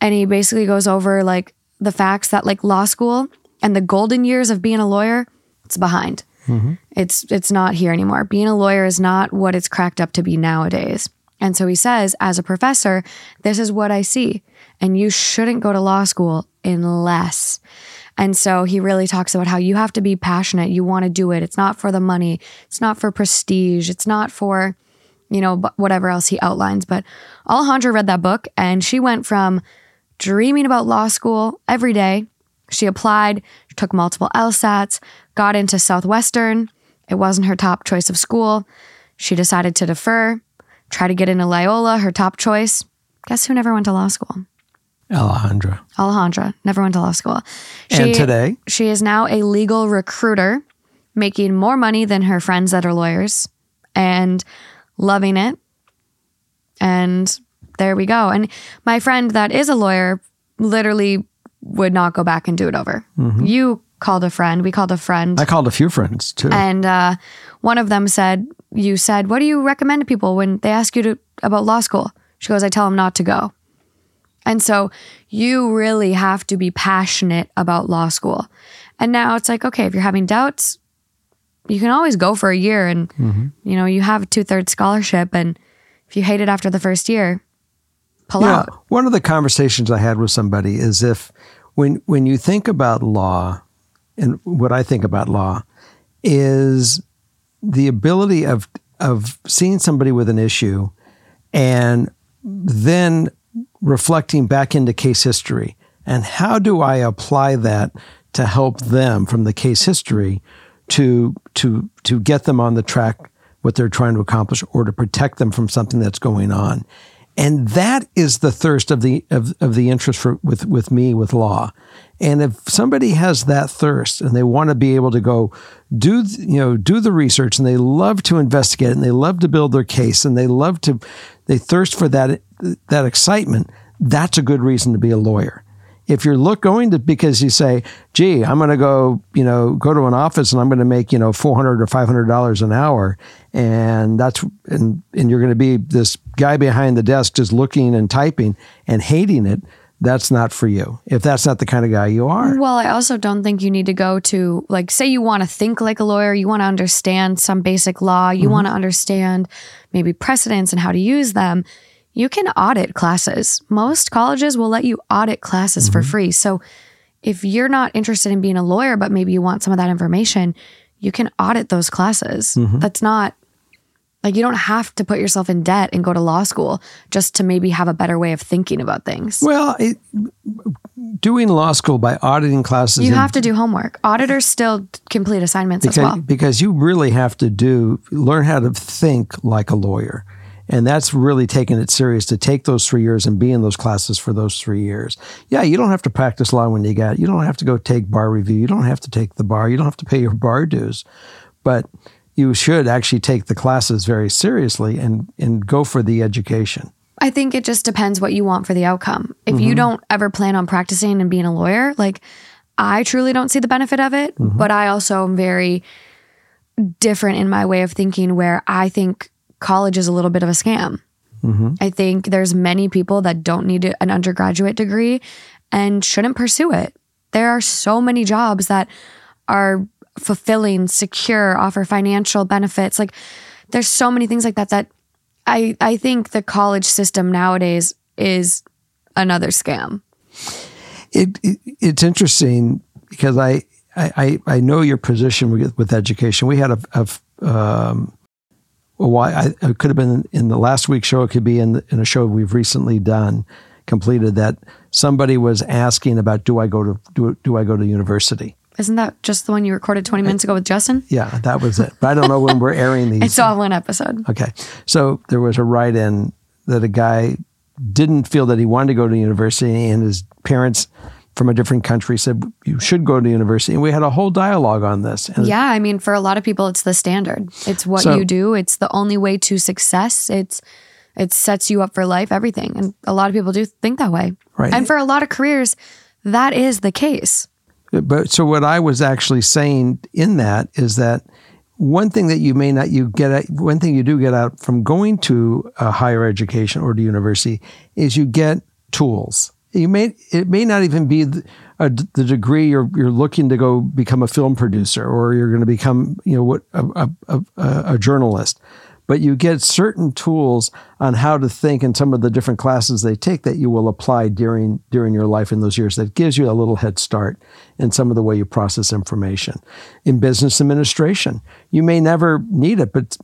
And he basically goes over like the facts that like law school and the golden years of being a lawyer, it's behind. Mm-hmm. It's it's not here anymore. Being a lawyer is not what it's cracked up to be nowadays. And so he says, as a professor, this is what I see. And you shouldn't go to law school unless. And so he really talks about how you have to be passionate. You want to do it. It's not for the money. It's not for prestige. It's not for, you know, whatever else he outlines. But Alejandra read that book, and she went from dreaming about law school every day. She applied, took multiple LSATs, got into Southwestern. It wasn't her top choice of school. She decided to defer, try to get into Loyola, her top choice. Guess who never went to law school? Alejandra. Alejandra never went to law school. She, and today? She is now a legal recruiter, making more money than her friends that are lawyers and loving it. And there we go. And my friend that is a lawyer literally would not go back and do it over. Mm-hmm. You called a friend. We called a friend. I called a few friends too. And uh, one of them said, you said, what do you recommend to people when they ask you to, about law school? She goes, I tell them not to go. And so you really have to be passionate about law school. And now it's like, okay, if you're having doubts, you can always go for a year and, mm-hmm. you know, you have a two-thirds scholarship. And if you hate it after the first year, pull yeah. out. One of the conversations I had with somebody is if when when you think about law, and what I think about law is the ability of of seeing somebody with an issue and then reflecting back into case history. And how do I apply that to help them from the case history to to to get them on the track, what they're trying to accomplish, or to protect them from something that's going on. And that is the thirst of the of, of the interest for with, with me with law. And if somebody has that thirst and they want to be able to go do you know do the research, and they love to investigate it, and they love to build their case, and they love to they thirst for that that excitement, that's a good reason to be a lawyer. If you're look going to because you say, gee, I'm going to go, you know, go to an office and I'm going to make, you know, four hundred or five hundred dollars an hour. And that's, and, and you're going to be this guy behind the desk just looking and typing and hating it. That's not for you. If that's not the kind of guy you are. Well, I also don't think you need to go to, like, say you want to think like a lawyer, you want to understand some basic law, you mm-hmm. want to understand maybe precedents and how to use them. You can audit classes. Most colleges will let you audit classes mm-hmm. for free. So if you're not interested in being a lawyer, but maybe you want some of that information, you can audit those classes. Mm-hmm. That's not, like, you don't have to put yourself in debt and go to law school just to maybe have a better way of thinking about things. Well, it, doing law school by auditing classes. You in, have to do homework. Auditors still complete assignments because, as well. Because you really have to do, learn how to think like a lawyer. And that's really taking it serious to take those three years and be in those classes for those three years. Yeah, you don't have to practice law when you got it. You don't have to go take bar review. You don't have to take the bar. You don't have to pay your bar dues. But you should actually take the classes very seriously and, and go for the education. I think it just depends what you want for the outcome. If mm-hmm. you don't ever plan on practicing and being a lawyer, like, I truly don't see the benefit of it. Mm-hmm. But I also am very different in my way of thinking, where I think college is a little bit of a scam. Mm-hmm. I think there's many people that don't need an undergraduate degree and shouldn't pursue it. There are so many jobs that are fulfilling, secure, offer financial benefits. Like, there's so many things like that, that I, I think the college system nowadays is another scam. It, it it's interesting because I, I, I know your position with, with education. We had a, a um, Why I it could have been in the last week's show, it could be in, in a show we've recently done, completed, that somebody was asking about, do I go to do, do I go to university? Isn't that just the one you recorded twenty minutes ago with Justin? Yeah, that was it. But I don't know when we're airing these. It's all one episode. Okay, so there was a write-in that a guy didn't feel that he wanted to go to university, and his parents from a different country said, you should go to university. And we had a whole dialogue on this. And yeah, I mean, for a lot of people, it's the standard. It's what so, you do. It's the only way to success. It's It sets you up for life, everything. And a lot of people do think that way. Right. And for a lot of careers, that is the case. But so what I was actually saying in that is that one thing that you may not, you get at, one thing you do get out from going to a higher education or to university is you get tools. You may it may not even be the, uh, the degree you're you're looking to go become a film producer, or you're going to become you know what a, a, a, a journalist, but you get certain tools on how to think in some of the different classes they take that you will apply during during your life in those years. That gives you a little head start in some of the way you process information. In business administration, you may never need it, but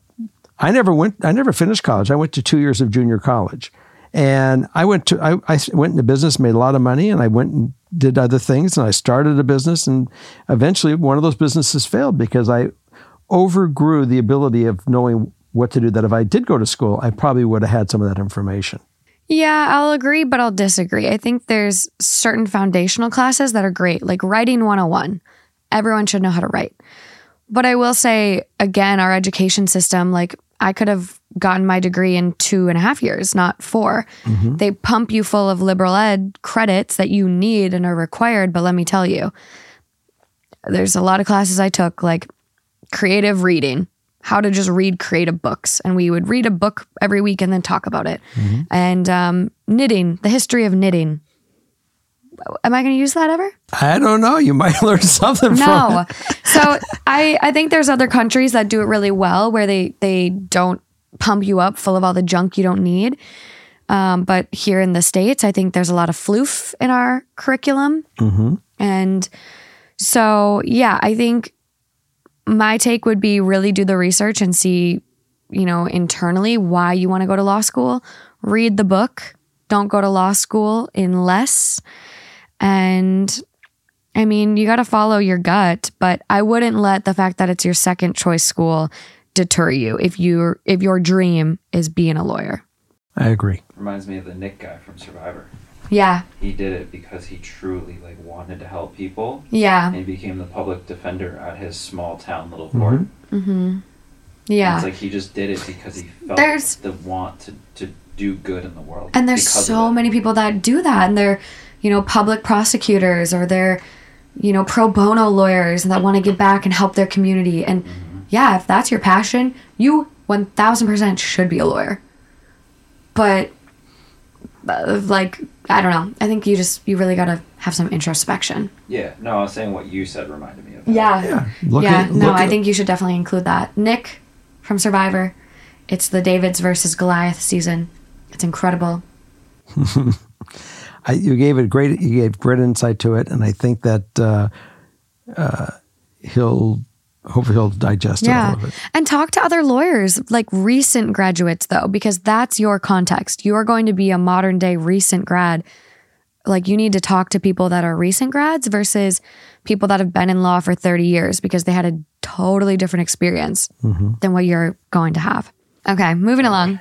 I never went. I never finished college. I went to two years of junior college. And I went to I, I went into business, made a lot of money, and I went and did other things, and I started a business, and eventually one of those businesses failed because I overgrew the ability of knowing what to do, that if I did go to school, I probably would have had some of that information. Yeah, I'll agree, but I'll disagree. I think there's certain foundational classes that are great, like writing one oh one. Everyone should know how to write. But I will say, again, our education system, like, I could have gotten my degree in two and a half years, not four. Mm-hmm. They pump you full of liberal ed credits that you need and are required. But let me tell you, there's a lot of classes I took, like creative reading, how to just read creative books. And we would read a book every week and then talk about it. Mm-hmm. And um, knitting, the history of knitting. Am I going to use that ever? I don't know. You might learn something no. from it. So I, I think there's other countries that do it really well where they, they don't pump you up full of all the junk you don't need. Um, but here in the States, I think there's a lot of floof in our curriculum. Mm-hmm. And so, yeah, I think my take would be really do the research and see, you know, internally why you want to go to law school. Read the book. Don't go to law school unless... And I mean, you got to follow your gut, but I wouldn't let the fact that it's your second choice school deter you if you if your dream is being a lawyer. I agree. Reminds me of the Nick guy from Survivor. Yeah. He did it because he truly like wanted to help people. Yeah. And he became the public defender at his small town little court. Mm-hmm. Mm-hmm. Yeah. And it's like he just did it because he felt there's, the want to, to do good in the world. And there's so many people that do that, and they're you know, public prosecutors, or they're, you know, pro bono lawyers that want to give back and help their community. And mm-hmm. yeah, if that's your passion, you one thousand percent should be a lawyer. But uh, like, I don't know. I think you just, you really got to have some introspection. Yeah. No, I was saying what you said reminded me of that. Yeah. Yeah. Look yeah. At, no, look I think it. You should definitely include that. Nick from Survivor. It's the Davids versus Goliath season. It's incredible. I, you gave it great. You gave great insight to it, and I think that uh, uh, he'll hopefully he'll digest yeah. it a little bit. And talk to other lawyers, like recent graduates, though, because that's your context. You are going to be a modern day recent grad. Like you need to talk to people that are recent grads versus people that have been in law for thirty years because they had a totally different experience mm-hmm. than what you're going to have. Okay, moving along.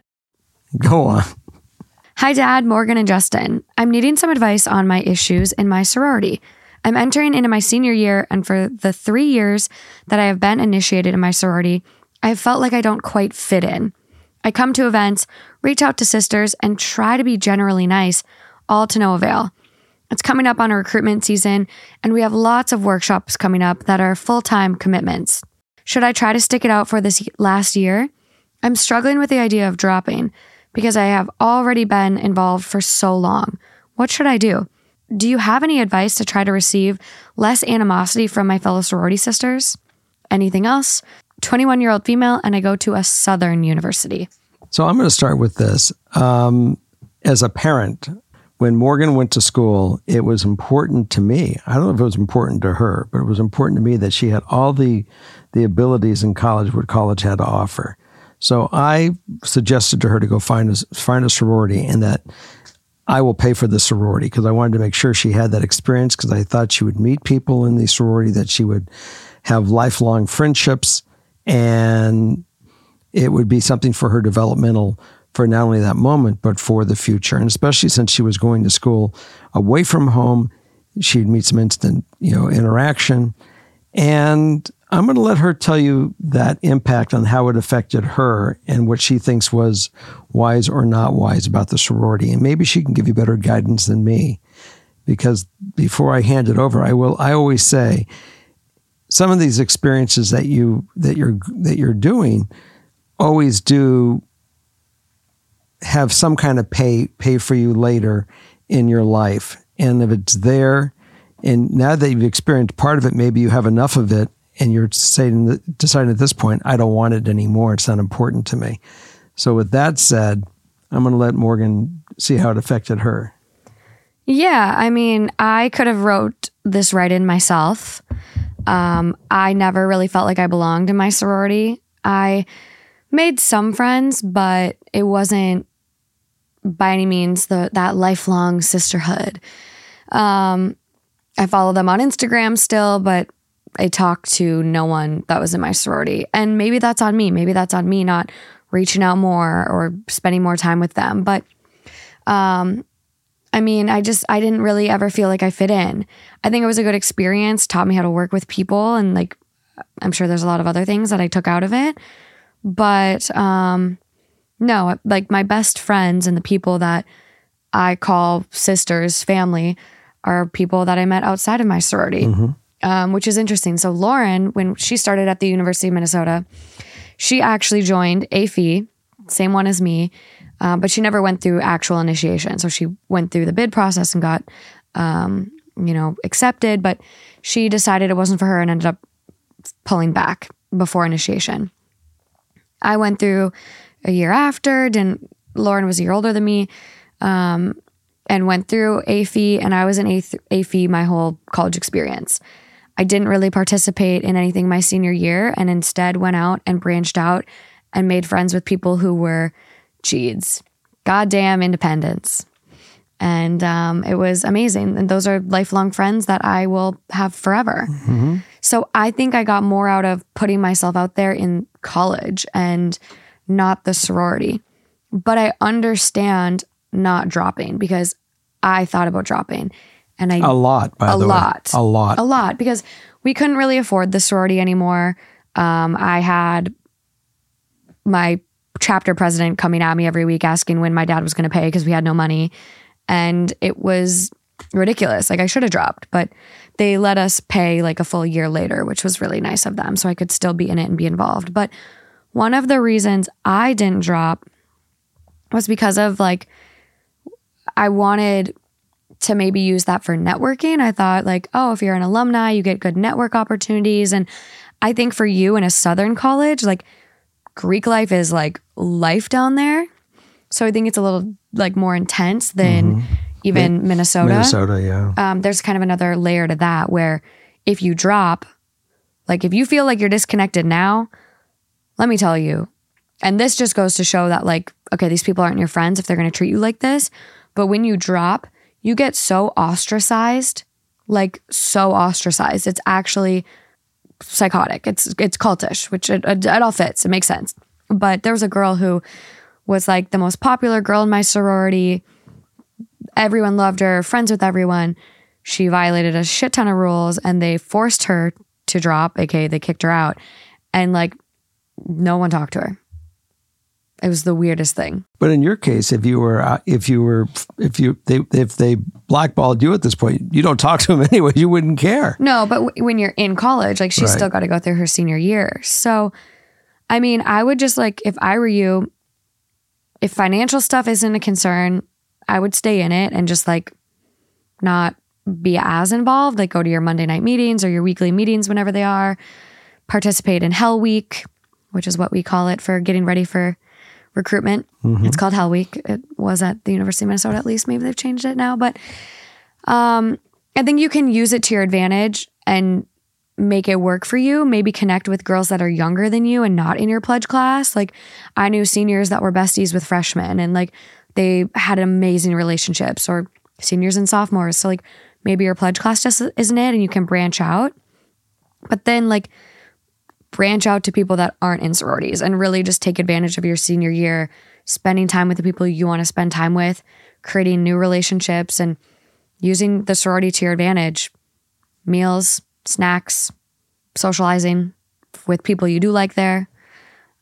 Go on. Hi, Dad, Morgan, and Justin. I'm needing some advice on my issues in my sorority. I'm entering into my senior year, and for the three years that I have been initiated in my sorority, I have felt like I don't quite fit in. I come to events, reach out to sisters, and try to be generally nice, all to no avail. It's coming up on a recruitment season, and we have lots of workshops coming up that are full-time commitments. Should I try to stick it out for this last year? I'm struggling with the idea of dropping, because I have already been involved for so long. What should I do? Do you have any advice to try to receive less animosity from my fellow sorority sisters? Anything else? twenty-one-year-old female, and I go to a Southern university. So I'm going to start with this. Um, as a parent, when Morgan went to school, it was important to me. I don't know if it was important to her, but it was important to me that she had all the, the abilities in college, what college had to offer. So I suggested to her to go find a, find a sorority, and that I will pay for the sorority, because I wanted to make sure she had that experience, because I thought she would meet people in the sorority, that she would have lifelong friendships, and it would be something for her developmental, for not only that moment, but for the future. And especially since she was going to school away from home, she'd meet some instant, you know, interaction. And I'm going to let her tell you that impact on how it affected her and what she thinks was wise or not wise about the sorority. And maybe she can give you better guidance than me, because before I hand it over, I will, I always say some of these experiences that you, that you're, that you're doing always do have some kind of pay, pay for you later in your life. And if it's there, And now that you've experienced part of it, maybe you have enough of it and you're saying, deciding at this point, I don't want it anymore. It's not important to me. So with that said, I'm going to let Morgan see how it affected her. Yeah, I mean, I could have wrote this right in myself. Um, I never really felt like I belonged in my sorority. I made some friends, but it wasn't by any means the, that lifelong sisterhood. Um, I follow them on Instagram still, but I talk to no one that was in my sorority. And maybe that's on me. Maybe that's on me not reaching out more or spending more time with them. But um, I mean, I just, I didn't really ever feel like I fit in. I think it was a good experience, taught me how to work with people. And like, I'm sure there's a lot of other things that I took out of it. But um, no, like my best friends and the people that I call sisters, family, are people that I met outside of my sorority, mm-hmm. um, which is interesting. So Lauren, when she started at the University of Minnesota, she actually joined A F I, same one as me, uh, but she never went through actual initiation. So she went through the bid process and got, um, you know, accepted, but she decided it wasn't for her and ended up pulling back before initiation. I went through a year after, didn't, Lauren was a year older than me, um, and went through A F I, and I was in A F I my whole college experience. I didn't really participate in anything my senior year and instead went out and branched out and made friends with people who were Jeeds. Goddamn independence. And um, it was amazing. And those are lifelong friends that I will have forever. Mm-hmm. So I think I got more out of putting myself out there in college and not the sorority. But I understand not dropping because I thought about dropping, and I a lot by a the lot, way. a lot, a lot because we couldn't really afford the sorority anymore. Um, I had my chapter president coming at me every week asking when my dad was going to pay because we had no money, and it was ridiculous. Like I should have dropped, but they let us pay like a full year later, which was really nice of them. So I could still be in it and be involved. But one of the reasons I didn't drop was because of like, I wanted to maybe use that for networking. I thought like, oh, if you're an alumni, you get good network opportunities. And I think for you in a Southern college, like Greek life is like life down there. So I think it's a little like more intense than mm-hmm. even it, Minnesota. Minnesota, yeah. Um, there's kind of another layer to that where if you drop, like if you feel like you're disconnected now, let me tell you. And this just goes to show that like, okay, these people aren't your friends if they're going to treat you like this. But when you drop, you get so ostracized, like so ostracized. It's actually psychotic. It's it's cultish, which it, it, it all fits. It makes sense. But there was a girl who was like the most popular girl in my sorority. Everyone loved her, friends with everyone. She violated a shit ton of rules and they forced her to drop, aka they kicked her out. And like no one talked to her. It was the weirdest thing. But in your case, if you were, uh, if you were, if you, they, if they blackballed you at this point, you don't talk to them anyway. You wouldn't care. No, but w- when you're in college, like she's right. still got to go through her senior year. So, I mean, I would just like, if I were you, if financial stuff isn't a concern, I would stay in it and just like not be as involved. Like go to your Monday night meetings or your weekly meetings whenever they are. Participate in Hell Week, which is what we call it for getting ready for recruitment. Mm-hmm. It's called Hell Week. It was at the University of Minnesota, at least. Maybe they've changed it now. But um, I think you can use it to your advantage and make it work for you. Maybe connect with girls that are younger than you and not in your pledge class. Like I knew seniors that were besties with freshmen and like they had amazing relationships, or seniors and sophomores. So like maybe your pledge class just isn't it and you can branch out. But then like branch out to people that aren't in sororities and really just take advantage of your senior year, spending time with the people you want to spend time with, creating new relationships and using the sorority to your advantage. Meals, snacks, socializing with people you do like there.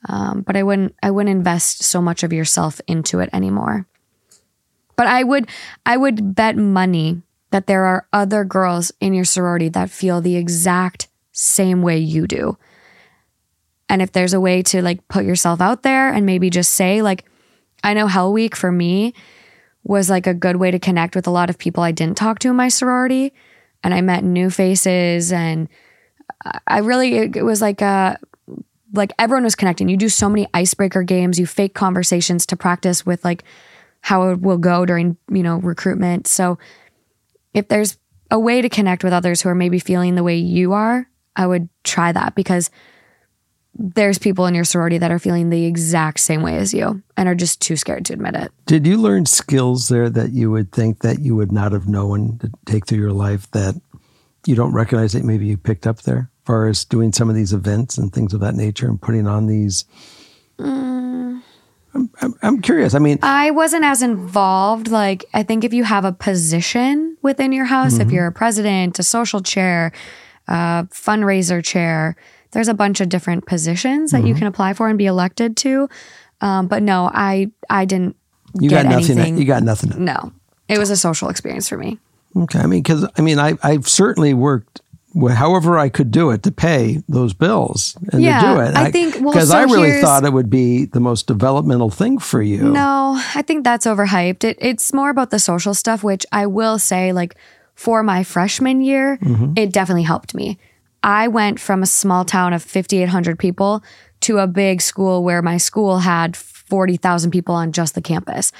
Um, but I wouldn't, I wouldn't invest so much of yourself into it anymore. But I would, I would bet money that there are other girls in your sorority that feel the exact same way you do. And if there's a way to like put yourself out there and maybe just say like, I know Hell Week for me was like a good way to connect with a lot of people I didn't talk to in my sorority. and I met new faces, and I really, it, it was like a, like everyone was connecting. You do so many icebreaker games, you fake conversations to practice with like how it will go during, you know, recruitment. So if there's a way to connect with others who are maybe feeling the way you are, I would try that, because there's people in your sorority that are feeling the exact same way as you and are just too scared to admit it. Did you learn skills there that you would think that you would not have known to take through your life that you don't recognize that maybe you picked up there, as far as doing some of these events and things of that nature and putting on these? Mm. I'm, I'm, I'm curious. I mean, I wasn't as involved. Like, I think if you have a position within your house, mm-hmm. if you're a president, a social chair, a fundraiser chair, there's a bunch of different positions that mm-hmm. you can apply for and be elected to. Um, but no, I I didn't you get got nothing anything. At, you got nothing. At. No, it was a social experience for me. Okay. I mean, because I mean, I, I've certainly worked however I could do it to pay those bills and yeah, to do it. I, I think, well, because so I really thought it would be the most developmental thing for you. No, I think that's overhyped. It, it's more about the social stuff, which I will say, like, for my freshman year, mm-hmm. it definitely helped me. I went from a small town of fifty-eight hundred people to a big school where my school had forty thousand people on just the campus.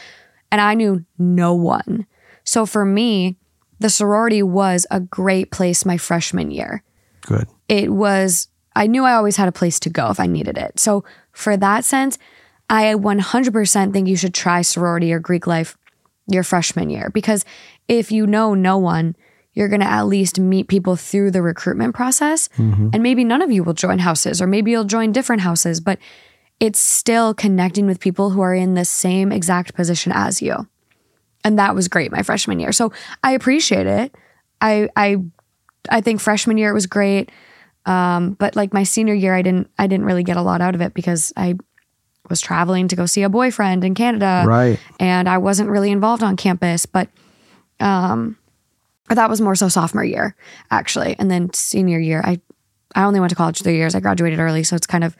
And I knew no one. So for me, the sorority was a great place my freshman year. Good. It was, I knew I always had a place to go if I needed it. So for that sense, I one hundred percent think you should try sorority or Greek life your freshman year. Because if you know no one, you're going to at least meet people through the recruitment process. Mm-hmm. And maybe none of you will join houses, or maybe you'll join different houses. But it's still connecting with people who are in the same exact position as you. And that was great my freshman year. So I appreciate it. I I I think freshman year it was great. Um, but like my senior year, I didn't I didn't really get a lot out of it, because I was traveling to go see a boyfriend in Canada. Right. And I wasn't really involved on campus. But um, that was more so sophomore year, actually. And then senior year, I, I only went to college three years. I graduated early. So it's kind of,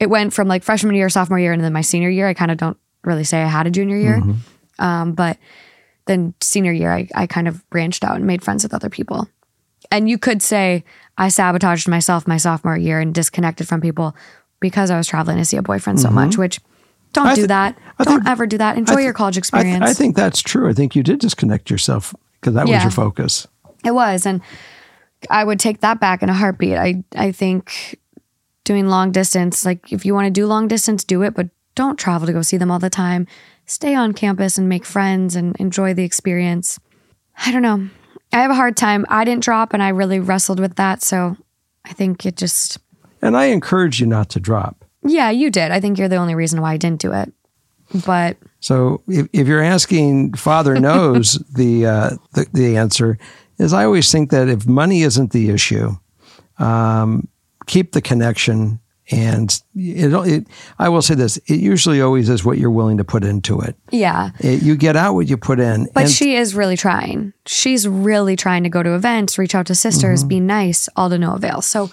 it went from like freshman year, sophomore year, and then my senior year. I kind of don't really say I had a junior year. Mm-hmm. Um, but then senior year, I, I kind of branched out and made friends with other people. And you could say I sabotaged myself my sophomore year and disconnected from people because I was traveling to see a boyfriend mm-hmm. so much, which don't th- do that. I don't think, ever do that. Enjoy th- your college experience. I, th- I think that's true. I think you did disconnect yourself because that yeah, was your focus. It was. And I would take that back in a heartbeat. I, I think doing long distance, like if you want to do long distance, do it, but don't travel to go see them all the time. Stay on campus and make friends and enjoy the experience. I don't know. I have a hard time. I didn't drop, and I really wrestled with that. So I think it just... And I encourage you not to drop. Yeah, you did. I think you're the only reason why I didn't do it. But... So if, if you're asking, Father knows the, uh, the the answer, is I always think that if money isn't the issue, um, keep the connection. And it, it, I will say this, it usually always is what you're willing to put into it. Yeah. It, you get out what you put in. But and, she is really trying. She's really trying to go to events, reach out to sisters, mm-hmm. be nice, all to no avail. So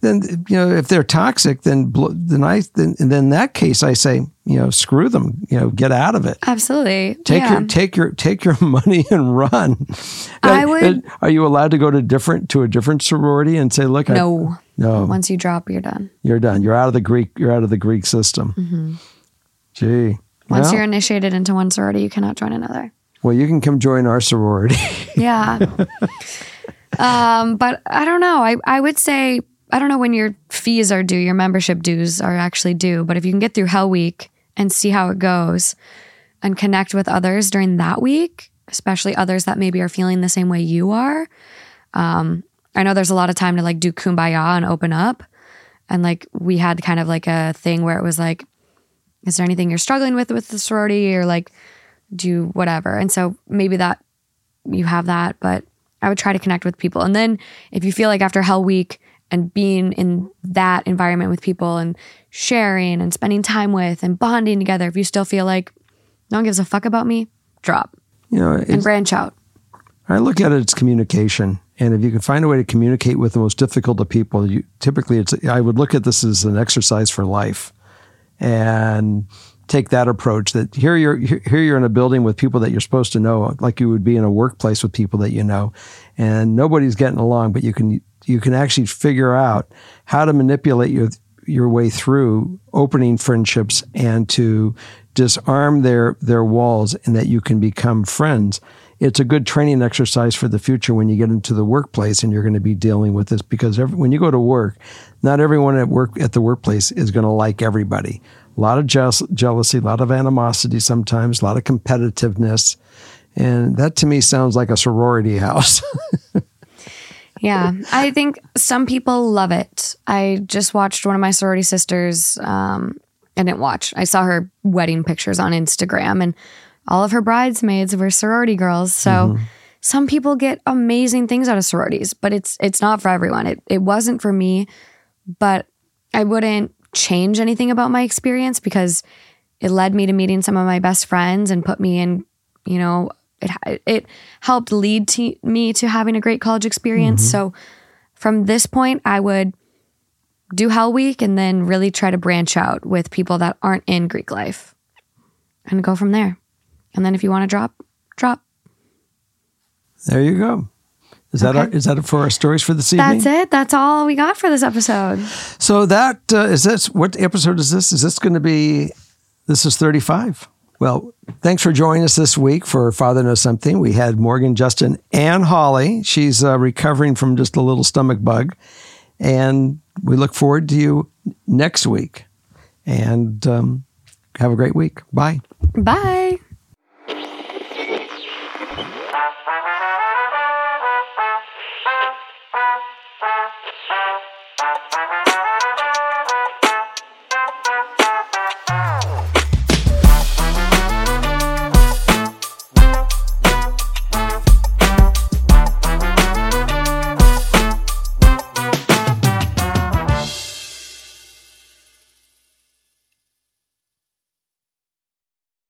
then, you know, if they're toxic, then then I then, then in that case, I say, you know, screw them, you know, get out of it. Absolutely. Take yeah. your take your take your money and run. I and, would. And are you allowed to go to different to a different sorority and say, look, no. I, No. Once you drop, you're done. You're done. You're out of the Greek. You're out of the Greek system. Mm-hmm. Gee. Once well, you're initiated into one sorority, you cannot join another. Well, you can come join our sorority. yeah. um, but I don't know. I, I would say, I don't know when your fees are due, your membership dues are actually due. But if you can get through Hell Week and see how it goes and connect with others during that week, especially others that maybe are feeling the same way you are, um, I know there's a lot of time to like do kumbaya and open up. And like we had kind of like a thing where it was like, is there anything you're struggling with with the sorority, or like do whatever. And so maybe that you have that, but I would try to connect with people. And then if you feel like after Hell Week and being in that environment with people and sharing and spending time with and bonding together, if you still feel like no one gives a fuck about me, drop, you know, and branch out. I look at it as communication. And if you can find a way to communicate with the most difficult of people, you, typically it's, I would look at this as an exercise for life. And take that approach, that here you're here you're in a building with people that you're supposed to know, like you would be in a workplace with people that you know, and nobody's getting along, but you can you can actually figure out how to manipulate your your way through opening friendships and to disarm their their walls, and that you can become friends. It's a good training exercise for the future when you get into the workplace and you're going to be dealing with this, because every, when you go to work, not everyone at work at the workplace is going to like everybody. A lot of je- jealousy, a lot of animosity sometimes, a lot of competitiveness. And that to me sounds like a sorority house. Yeah, I think some people love it. I just watched one of my sorority sisters. Um, I didn't watch. I saw her wedding pictures on Instagram, and all of her bridesmaids were sorority girls. So mm-hmm. some people get amazing things out of sororities, but it's it's not for everyone. It it wasn't for me, but I wouldn't change anything about my experience, because it led me to meeting some of my best friends and put me in, you know, it it helped lead to me to having a great college experience. Mm-hmm. So from this point, I would do Hell Week and then really try to branch out with people that aren't in Greek life and go from there. And then if you want to drop, drop. There you go. Is okay. that our, is that it for our stories for this evening? That's it. That's all we got for this episode. So that uh, is this. What episode is this? Is this going to be? This is thirty-five. Well, thanks for joining us this week for Father Knows Something. We had Morgan, Justin, and Holly. She's uh, recovering from just a little stomach bug, and we look forward to you next week. And um, have a great week. Bye. Bye. Bye.